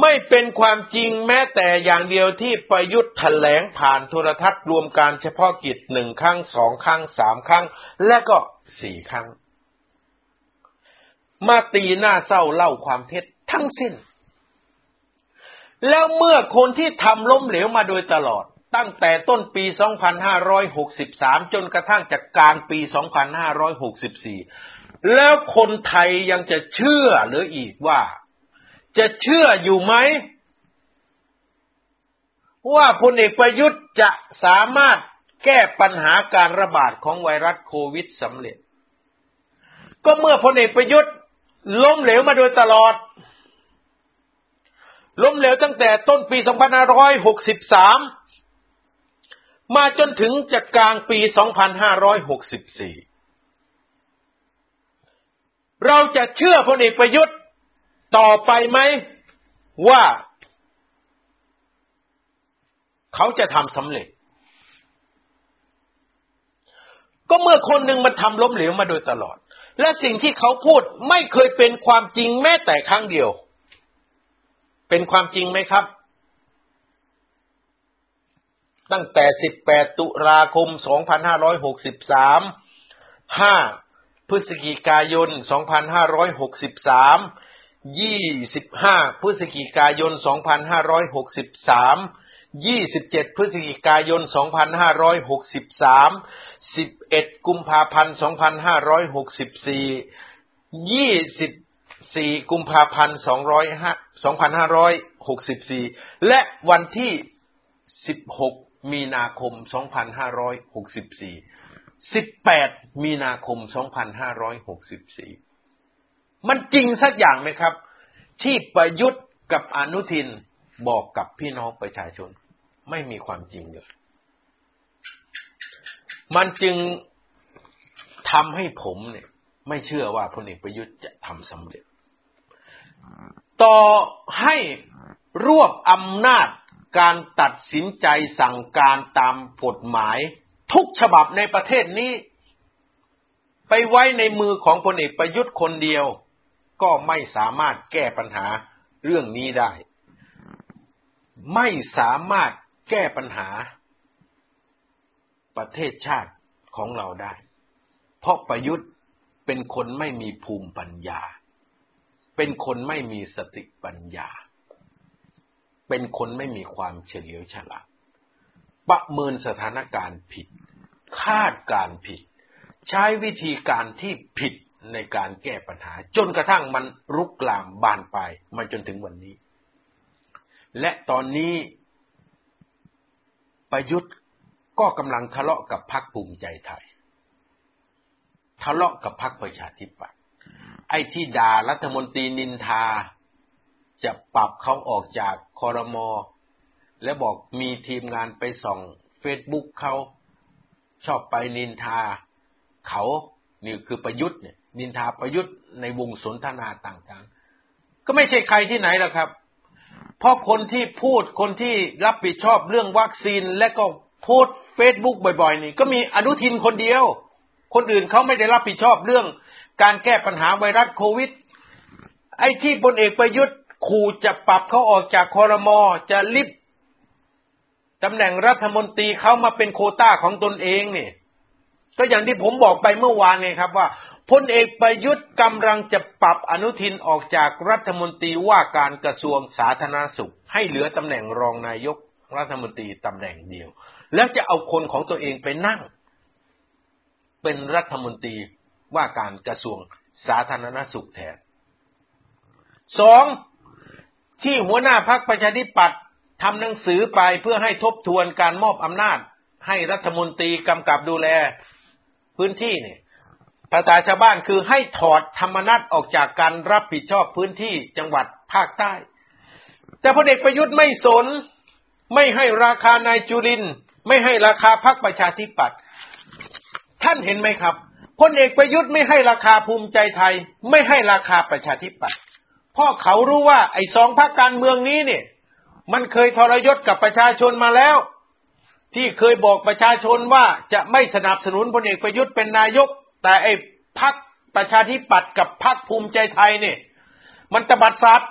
ไม่เป็นความจริงแม้แต่อย่างเดียวที่ประยุทธ์แถลงผ่านโทรทัศน์รวมการเฉพาะกิจ1ครั้ง2ครั้ง3ครั้งและก็4ครั้งมาตีหน้าเศร้าเล่าความเท็จทั้งสิ้นแล้วเมื่อคนที่ทำล้มเหลวมาโดยตลอด ตั้งแต่ต้นปี2563จนกระทั่งจากกลางปี2564แล้วคนไทยยังจะเชื่อหรืออีกว่าจะเชื่ออยู่ไหมว่าพลเอกประยุทธ์จะสามารถแก้ปัญหาการระบาดของไวรัสโควิดสำเร็จก็เมื่อพลเอกประยุทธ์ล้มเหลวมาโดยตลอดล้มเหลวตั้งแต่ต้นปี2563มาจนถึงจะกลางปี2564เราจะเชื่อพลเอกประยุทธ์ต่อไปไหมว่าเขาจะทำสำเร็จก็เมื่อคนหนึ่งมันทำล้มเหลวมาโดยตลอดและสิ่งที่เขาพูดไม่เคยเป็นความจริงแม้แต่ครั้งเดียวเป็นความจริงไหมครับตั้งแต่18ตุลาคม2563 5พฤศจิกายน2563 25พฤศจิกายน2563 27พฤศจิกายน2563 11กุมภาพันธ์2564 24กุมภาพันธ์2564และวันที่16มีนาคม2564 18มีนาคม2564มันจริงสักอย่างไหมครับที่ประยุทธ์กับอนุทินบอกกับพี่น้องประชาชนไม่มีความจริงเลยมันจึงทำให้ผมเนี่ยไม่เชื่อว่าพลเอกประยุทธ์จะทำสำเร็จต่อให้รวบอำนาจการตัดสินใจสั่งการตามกฎหมายทุกฉบับในประเทศนี้ไปไว้ในมือของพลเอกประยุทธ์คนเดียวก็ไม่สามารถแก้ปัญหาเรื่องนี้ได้ไม่สามารถแก้ปัญหาประเทศชาติของเราได้เพราะประยุทธ์เป็นคนไม่มีภูมิปัญญาเป็นคนไม่มีสติปัญญาเป็นคนไม่มีความเฉลียวฉลาดประเมินสถานการณ์ผิดคาดการณ์ผิดใช้วิธีการที่ผิดในการแก้ปัญหาจนกระทั่งมันรุกลามบานปลายมาจนถึงวันนี้และตอนนี้ประยุทธ์ก็กำลังทะเลาะกับพรรคภูมิใจไทยทะเลาะกับพรรคประชาธิปัตย์ไอ้ที่ด่ารัฐมนตรีนินทาจะปรับเขาออกจากครม.และบอกมีทีมงานไปส่องเฟซบุ๊กเขาชอบไปนินทาเขานี่คือประยุทธ์เนี่ยนินทาประยุทธ์ในวงสนทนาต่างๆก็ไม่ใช่ใครที่ไหนหรอกครับเพราะคนที่พูดคนที่รับผิดชอบเรื่องวัคซีนและก็โพสต์เฟซบุ๊กบ่อยๆนี่ก็มีอนุทินคนเดียวคนอื่นเขาไม่ได้รับผิดชอบเรื่องการแก้ปัญหาไวรัสโควิดไอ้ที่พลเอกประยุทธ์ขู่จะปรับเขาออกจากครม.จะลิบตำแหน่งรัฐมนตรีเขามาเป็นโควต้าของตนเองนี่ก็อย่างที่ผมบอกไปเมื่อวานไงครับว่าพลเอกประยุทธ์กำลังจะปรับอนุทินออกจากรัฐมนตรีว่าการกระทรวงสาธารณสุขให้เหลือตำแหน่งรองนายกรัฐมนตรีตำแหน่งเดียวแล้วจะเอาคนของตัวเองไปนั่งเป็นรัฐมนตรีว่าการกระทรวงสาธารณสุขแทนสองที่หัวหน้าพรรคประชาธิปัตย์ทำหนังสือไปเพื่อให้ทบทวนการมอบอำนาจให้รัฐมนตรีกำกับดูแลพื้นที่เนี่ยภาษาชาวบ้านคือให้ถอดธรรมนัสออกจากการรับผิดชอบพื้นที่จังหวัดภาคใต้แต่พลเอกประยุทธ์ไม่สนไม่ให้ราคานายจุรินทร์ไม่ให้ราคาพรรคประชาธิปัตย์ท่านเห็นไหมครับพลเอกประยุทธ์ไม่ให้ราคาภูมิใจไทยไม่ให้ราคาประชาธิปัตย์เพราะเขารู้ว่าไอ้สองพรรคการเมืองนี้เนี่ยมันเคยทรยศกับประชาชนมาแล้วที่เคยบอกประชาชนว่าจะไม่สนับสนุนพลเอกประยุทธ์เป็นนายกแต่ไอ้พรรคประชาธิปัตย์กับพรรคภูมิใจไทยเนี่ยมันตบัดสัตว์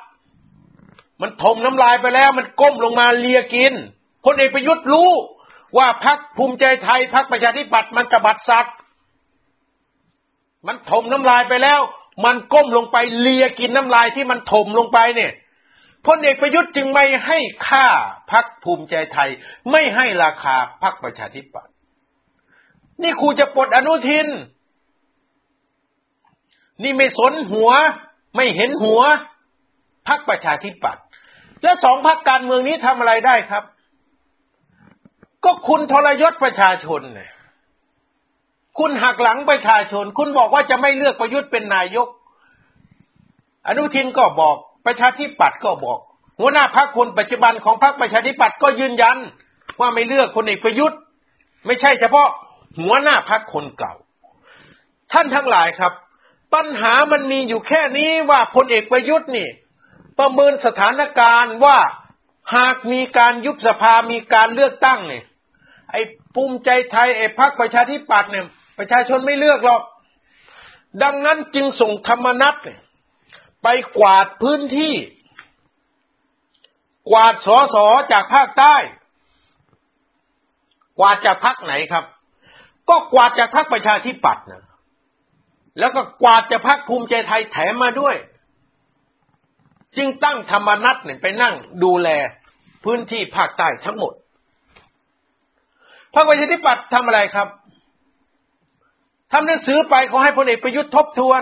มันถมน้ำลายไปแล้วมันก้มลงมาเลียกินพลเอกประยุทธ์รู้ว่าพรรคภูมิใจไทยพรรคประชาธิปัตย์มันตบัดสัตว์มันถมน้ำลายไปแล้วมันก้มลงไปเลียกินน้ำลายที่มันถมลงไปเนี่ย พลเอกประยุทธ์จึงไม่ให้ค่าพรรคภูมิใจไทยไม่ให้ราคาพรรคประชาธิปัตย์นี่ครูจะปลดอนุทินนี่ไม่สนหัวไม่เห็นหัวพรรคประชาธิปัตย์และสองพรรคการเมืองนี้ทำอะไรได้ครับก็คุณทรยศประชาชนเนี่ยคุณหักหลังประชาชนคุณบอกว่าจะไม่เลือกประยุทธ์เป็นนายกอนุทินก็บอกประชาธิปัตย์ก็บอกหัวหน้าพรรคคนปัจจุบันของพรรคประชาธิปัตย์ก็ยืนยันว่าไม่เลือกพลเอกประยุทธ์ไม่ใช่เฉพาะหัวหน้าพรรคคนเก่าท่านทั้งหลายครับปัญหามันมีอยู่แค่นี้ว่าพลเอกประยุทธ์นี่ประเมินสถานการณ์ว่าหากมีการยุบสภามีการเลือกตั้งเนี่ยไอ้ภูมิใจไทยไอ้พรรคประชาธิปัตย์เนี่ยประชาชนไม่เลือกหรอกดังนั้นจึงส่งธรรมนัสเนี่ยไปกวาดพื้นที่กวาดสสจากภาคใต้กวาดจากพรรคไหนครับก็กวาดจากพรรคประชาธิปัตย์นะแล้วก็กวาดจากพรรคภูมิใจไทยแถมมาด้วยจึงตั้งธรรมนัสเนี่ยไปนั่งดูแลพื้นที่ภาคใต้ทั้งหมดพรรคประชาธิปัตย์ทำอะไรครับทำหนังสือไปขอให้พลเอกประยุทธ์ทบทวน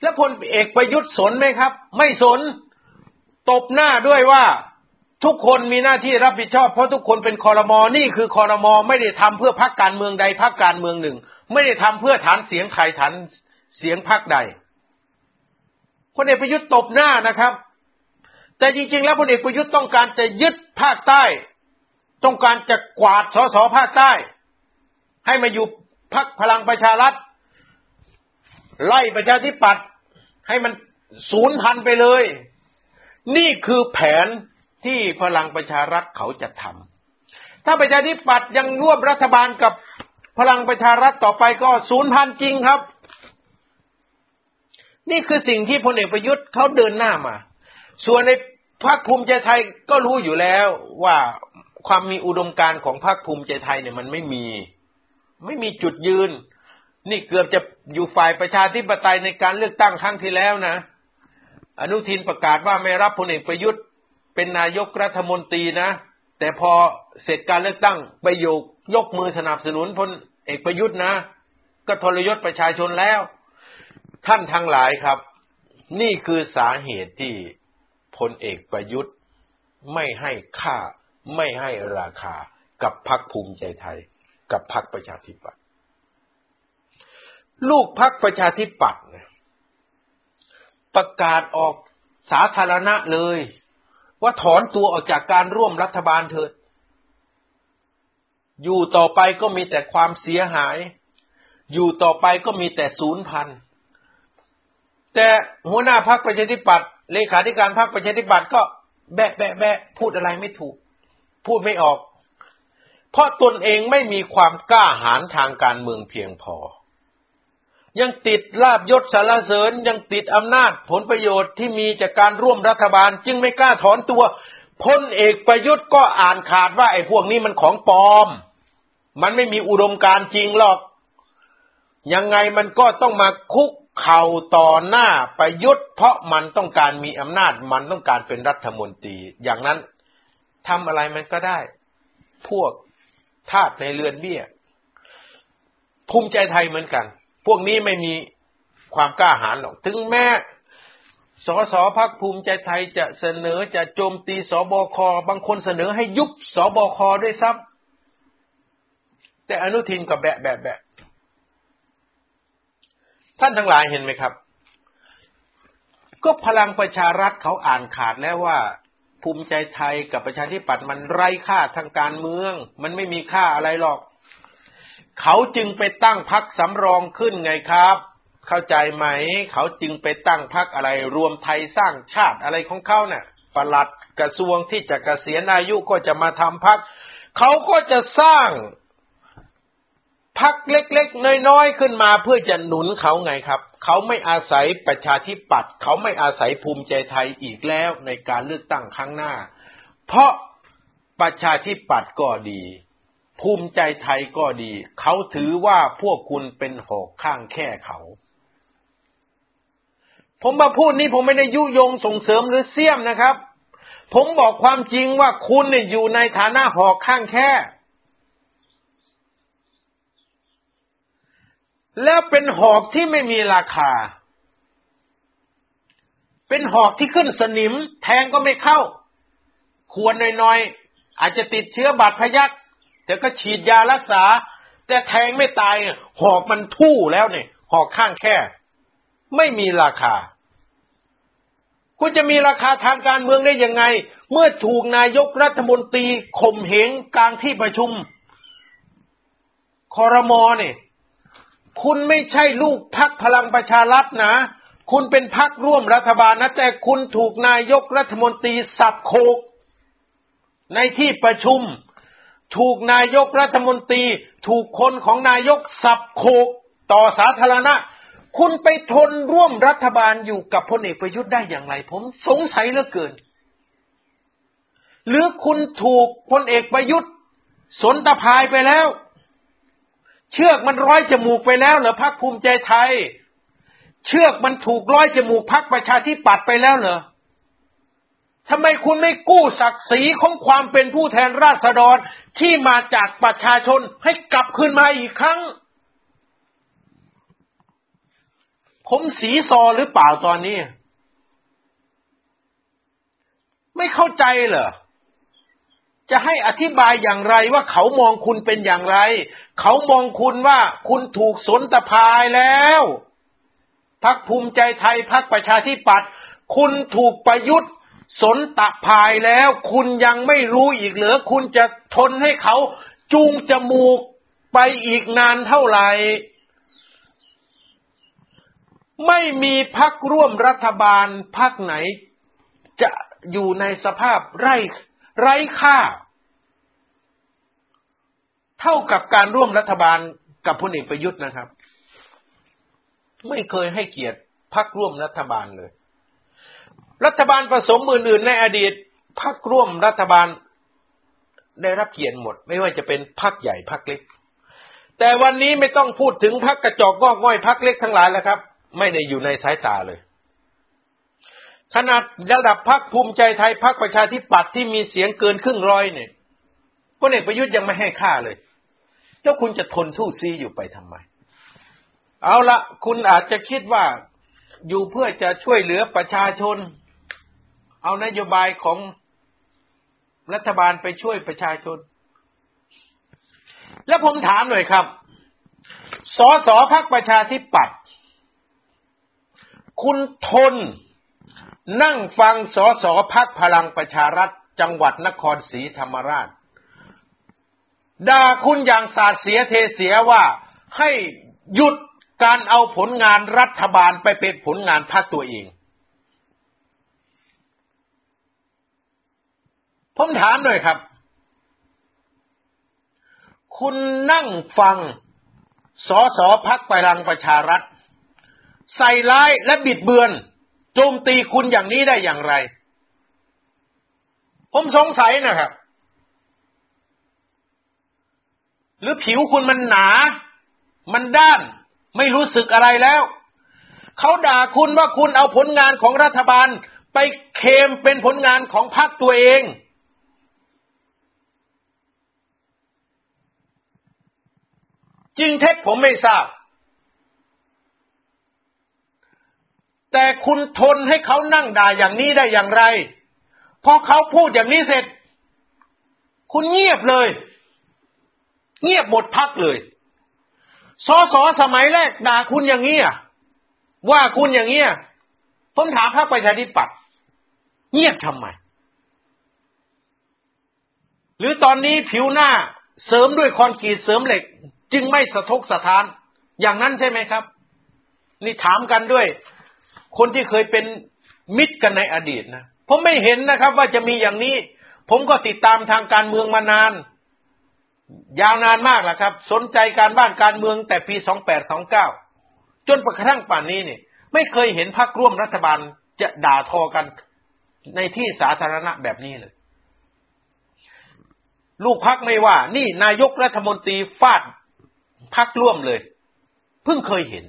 แล้วพลเอกประยุทธ์สนไหมครับไม่สนตบหน้าด้วยว่าทุกคนมีหน้าที่รับผิดชอบเพราะทุกคนเป็นครม.นี่คือครม.ไม่ได้ทำเพื่อพรรคการเมืองใดพรรคการเมืองหนึ่งไม่ได้ทำเพื่อฐานเสียงใครฐานเสียงพรรคใดพลเอกประยุทธ์ตบหน้านะครับแต่จริงๆแล้วพลเอกประยุทธ์ต้องการจะยึดภาคใต้ต้องการจะกวาดสส.ภาคใต้ให้มาอยู่พรรคพลังประชารัฐไล่ประชาธิปัตย์ให้มันสูญพันธุ์ไปเลยนี่คือแผนที่พลังประชารัฐเขาจะทำถ้าประชาธิปัตย์ยังร่วมรัฐบาลกับพลังประชารัฐต่อไปก็สูญพันธุ์จริงครับนี่คือสิ่งที่พลเอกประยุทธ์เขาเดินหน้ามาส่วนในพรรคภูมิใจไทยก็รู้อยู่แล้วว่าความมีอุดมการณ์ของพรรคภูมิใจไทยเนี่ยมันไม่มีจุดยืนนี่เกือบจะอยู่ฝ่ายประชาธิปไตยในการเลือกตั้งครั้งที่แล้วนะอนุทินประกาศว่าไม่รับพลเอกประยุทธ์เป็นนายกรัฐมนตรีนะแต่พอเสร็จการเลือกตั้งไปยกมือสนับสนุนพลเอกประยุทธ์นะก็ทรยศประชาชนแล้วท่านทั้งหลายครับนี่คือสาเหตุที่พลเอกประยุทธ์ไม่ให้ค่าไม่ให้ราคากับพรรคภูมิใจไทยกับพรรคประชาธิปัตย์ลูกพรรคประชาธิปัตย์ประกาศออกสาธารณะเลยว่าถอนตัวออกจากการร่วมรัฐบาลเถิดอยู่ต่อไปก็มีแต่ความเสียหายอยู่ต่อไปก็มีแต่สูญพันธุ์แต่หัวหน้าพรรคประชาธิปัตย์เลขาธิการพรรคประชาธิปัตย์ก็แบะแบะแบะพูดอะไรไม่ถูกพูดไม่ออกเพราะตนเองไม่มีความกล้าหาญทางการเมืองเพียงพอยังติดลาภยศสรรเสริญยังติดอำนาจผลประโยชน์ที่มีจากการร่วมรัฐบาลจึงไม่กล้าถอนตัวพลเอกประยุทธ์ก็อ่านขาดว่าไอ้พวกนี้มันของปลอมมันไม่มีอุดมการณ์จริงหรอกยังไงมันก็ต้องมาคุกเข่าต่อหน้าประยุทธ์เพราะมันต้องการมีอำนาจมันต้องการเป็นรัฐมนตรีอย่างนั้นทำอะไรมันก็ได้พวกทาสในเรือนเบี้ยภูมิใจไทยเหมือนกันพวกนี้ไม่มีความกล้าหาญหรอกถึงแม้สสพรรคภูมิใจไทยจะเสนอจะโจมตีสบคบางคนเสนอให้ยุบสบคด้วยซ้ำแต่อนุทินก็แบะท่านทั้งหลายเห็นไหมครับก็พลังประชารัฐเขาอ่านขาดแล้วว่าภูมิใจไทยกับประชาธิปัตย์มันไร้ค่าทางการเมืองมันไม่มีค่าอะไรหรอกเขาจึงไปตั้งพรรคสำรองขึ้นไงครับเข้าใจไหมเขาจึงไปตั้งพรรคอะไรรวมไทยสร้างชาติอะไรของเขาเนี่ยปลัดกระทรวงที่จะเกษียณอายุก็จะมาทำพรรคเขาก็จะสร้างพรรคเล็กๆน้อยๆขึ้นมาเพื่อจะหนุนเขาไงครับเขาไม่อาศัยประชาธิปัตย์เขาไม่อาศัยภูมิใจไทยอีกแล้วในการเลือกตั้งครั้งหน้าเพราะประชาธิปัตย์ก็ดีภูมิใจไทยก็ดีเขาถือว่าพวกคุณเป็นหอกข้างแค่เขา ผมมาพูดนี้ผมไม่ได้ยุยงส่งเสริมหรือเสี้ยมนะครับผมบอกความจริงว่าคุณเนี่ยอยู่ในฐานะหอกข้างแค่แล้วเป็นหอกที่ไม่มีราคาเป็นหอกที่ขึ้นสนิมแทงก็ไม่เข้าควรน้อยๆอาจจะติดเชื้อบาดพยัคฆ์แต่ก็ฉีดยารักษาแต่แทงไม่ตายหอกมันทู่แล้วเนี่ยหอกข้างแค่ไม่มีราคาคุณจะมีราคาทางการเมืองได้ยังไงเมื่อถูกนายกรัฐมนตรีข่มเหงกลางที่ประชุมครม.เนี่ยคุณไม่ใช่ลูกพรรคพลังประชารัฐนะคุณเป็นพรรคร่วมรัฐบาลนะแต่คุณถูกนายกรัฐมนตรีสับโคกในที่ประชุมถูกนายกรัฐมนตรีถูกคนของนายกสับโคกต่อสาธารณะคุณไปทนร่วมรัฐบาลอยู่กับพลเอกประยุทธ์ได้อย่างไรผมสงสัยเหลือเกินหรือคุณถูกพลเอกประยุทธ์สนตะพายไปแล้วเชือกมันร้อยจมูกไปแล้วเหรอพรรคภูมิใจไทยเชือกมันถูกร้อยจมูกพรรคประชาธิปัตย์ไปแล้วเหรอทำไมคุณไม่กู้ศักดิ์ศรีของความเป็นผู้แทนราษฎรที่มาจากประชาชนให้กลับคืนมาอีกครั้งผมสีซอหรือเปล่าตอนนี้ไม่เข้าใจเหรอจะให้อธิบายอย่างไรว่าเขามองคุณเป็นอย่างไรเขามองคุณว่าคุณถูกสนตะพายแล้วพรรคภูมิใจไทยพรรคประชาธิปัตย์คุณถูกประยุทธ์สนตะพายแล้วคุณยังไม่รู้อีกเหรอคุณจะทนให้เขาจูงจมูกไปอีกนานเท่าไหร่ไม่มีพรรคร่วมรัฐบาลพรรคไหนจะอยู่ในสภาพไร้ค่าเท่ากับการร่วมรัฐบาลกับพลเอกประยุทธ์นะครับไม่เคยให้เกียรติพรรคร่วมรัฐบาลเลยรัฐบาลผสมอื่นๆในอดีตพรรคร่วมรัฐบาลได้รับเกียรติหมดไม่ว่าจะเป็นพรรคใหญ่พรรคเล็กแต่วันนี้ไม่ต้องพูดถึงพรรคกระจอกงอกง่อยพรรคเล็กทั้งหลายแล้วครับไม่ได้อยู่ในสายตาเลยขนาดระดับพรรคภูมิใจไทยพรรคประชาธิปัตย์ที่มีเสียงเกินครึ่งร้อยเนี่ยพลเอกประยุทธ์ยังไม่ให้ค่าเลยแล้วคุณจะทนทู่ซีอยู่ไปทำไมเอาละคุณอาจจะคิดว่าอยู่เพื่อจะช่วยเหลือประชาชนเอานโยบายของรัฐบาลไปช่วยประชาชนแล้วผมถามหน่อยครับส.ส.พรรคประชาธิปัตย์คุณทนนั่งฟังส.ส.พรรคพลังประชารัฐจังหวัดนครศรีธรรมราชด่าคุณอย่างสาดเสียเทเสียว่าให้หยุดการเอาผลงานรัฐบาลไปเป็นผลงานพรรคตัวเองผมถามหน่อยครับคุณนั่งฟังส.ส.พรรคพลังประชารัฐใส่ร้ายและบิดเบือนโจมตีคุณอย่างนี้ได้อย่างไรผมสงสัยนะครับหรือผิวคุณมันหนามันด้านไม่รู้สึกอะไรแล้วเขาด่าคุณว่าคุณเอาผลงานของรัฐบาลไปเคลมเป็นผลงานของพรรคตัวเองจริงเท็จผมไม่ทราบแต่คุณทนให้เขานั่งด่าอย่างนี้ได้อย่างไรพอเขาพูดอย่างนี้เสร็จคุณเงียบเลยเงียบหมดพักเลยส.ส.สมัยแรกด่าคุณอย่างนี้ว่าคุณอย่างนี้ผมถามพรรคประชาธิปัตย์เงียบทำไมหรือตอนนี้ผิวหน้าเสริมด้วยคอนกรีตเสริมเหล็กจึงไม่สะทกสะท้านอย่างนั้นใช่ไหมครับนี่ถามกันด้วยคนที่เคยเป็นมิตรกันในอดีตนะผมไม่เห็นนะครับว่าจะมีอย่างนี้ผมก็ติดตามทางการเมืองมานานยาวนานมากแล้วครับสนใจการบ้านการเมืองแต่ปี28-29จนกระทั่งป่านนี้นี่ไม่เคยเห็นพรรคร่วมรัฐบาลจะด่าทอกันในที่สาธารณะแบบนี้เลยลูกพรรคไม่ว่านี่นายกรัฐมนตรีฟาดพรรคร่วมเลยเพิ่งเคยเห็น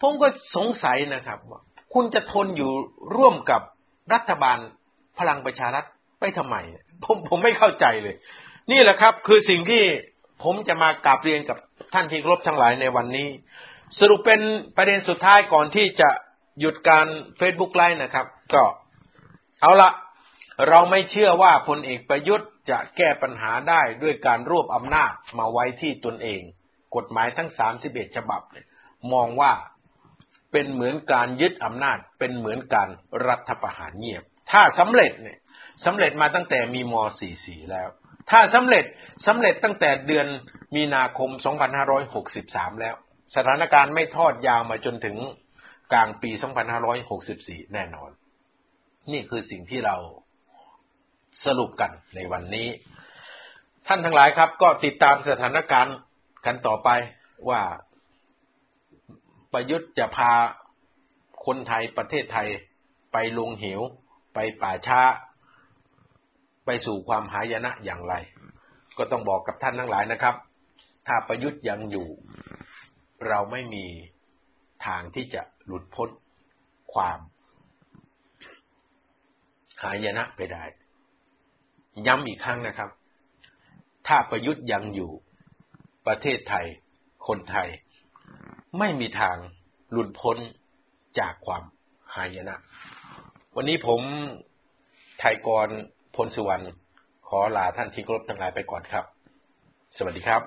ผมก็สงสัยนะครับว่าคุณจะทนอยู่ร่วมกับรัฐบาลพลังประชารัฐไปทำไมผมไม่เข้าใจเลยนี่แหละครับคือสิ่งที่ผมจะมากราบเรียนกับท่านที่เคารพทั้งหลายในวันนี้สรุปเป็นประเด็นสุดท้ายก่อนที่จะหยุดการ Facebook Live นะครับก็เอาละเราไม่เชื่อว่าพลเอกประยุทธ์จะแก้ปัญหาได้ด้วยการรวบอำนาจมาไว้ที่ตนเองกฎหมายทั้ง31ฉบับเนี่ยมองว่าเป็นเหมือนการยึดอำนาจเป็นเหมือนการรัฐประหารเงียบถ้าสำเร็จเนี่ยสำเร็จมาตั้งแต่มีม.44 แล้วถ้าสำเร็จตั้งแต่เดือนมีนาคม2563แล้วสถานการณ์ไม่ทอดยาวมาจนถึงกลางปี2564แน่นอนนี่คือสิ่งที่เราสรุปกันในวันนี้ท่านทั้งหลายครับก็ติดตามสถานการณ์กันต่อไปว่าประยุทธ์จะพาคนไทยประเทศไทยไปลงเหวไปป่าช้าไปสู่ความหายนะอย่างไรก็ต้องบอกกับท่านทั้งหลายนะครับถ้าประยุทธ์ยังอยู่เราไม่มีทางที่จะหลุดพ้นความหายนะไปได้ย้ำอีกครั้งนะครับถ้าประยุทธ์ยังอยู่ประเทศไทยคนไทยไม่มีทางหลุดพ้นจากความหายนะวันนี้ผมไทยกรพลสุวรรณขอลาท่านที่เคารพทั้งหลายไปก่อนครับสวัสดีครับ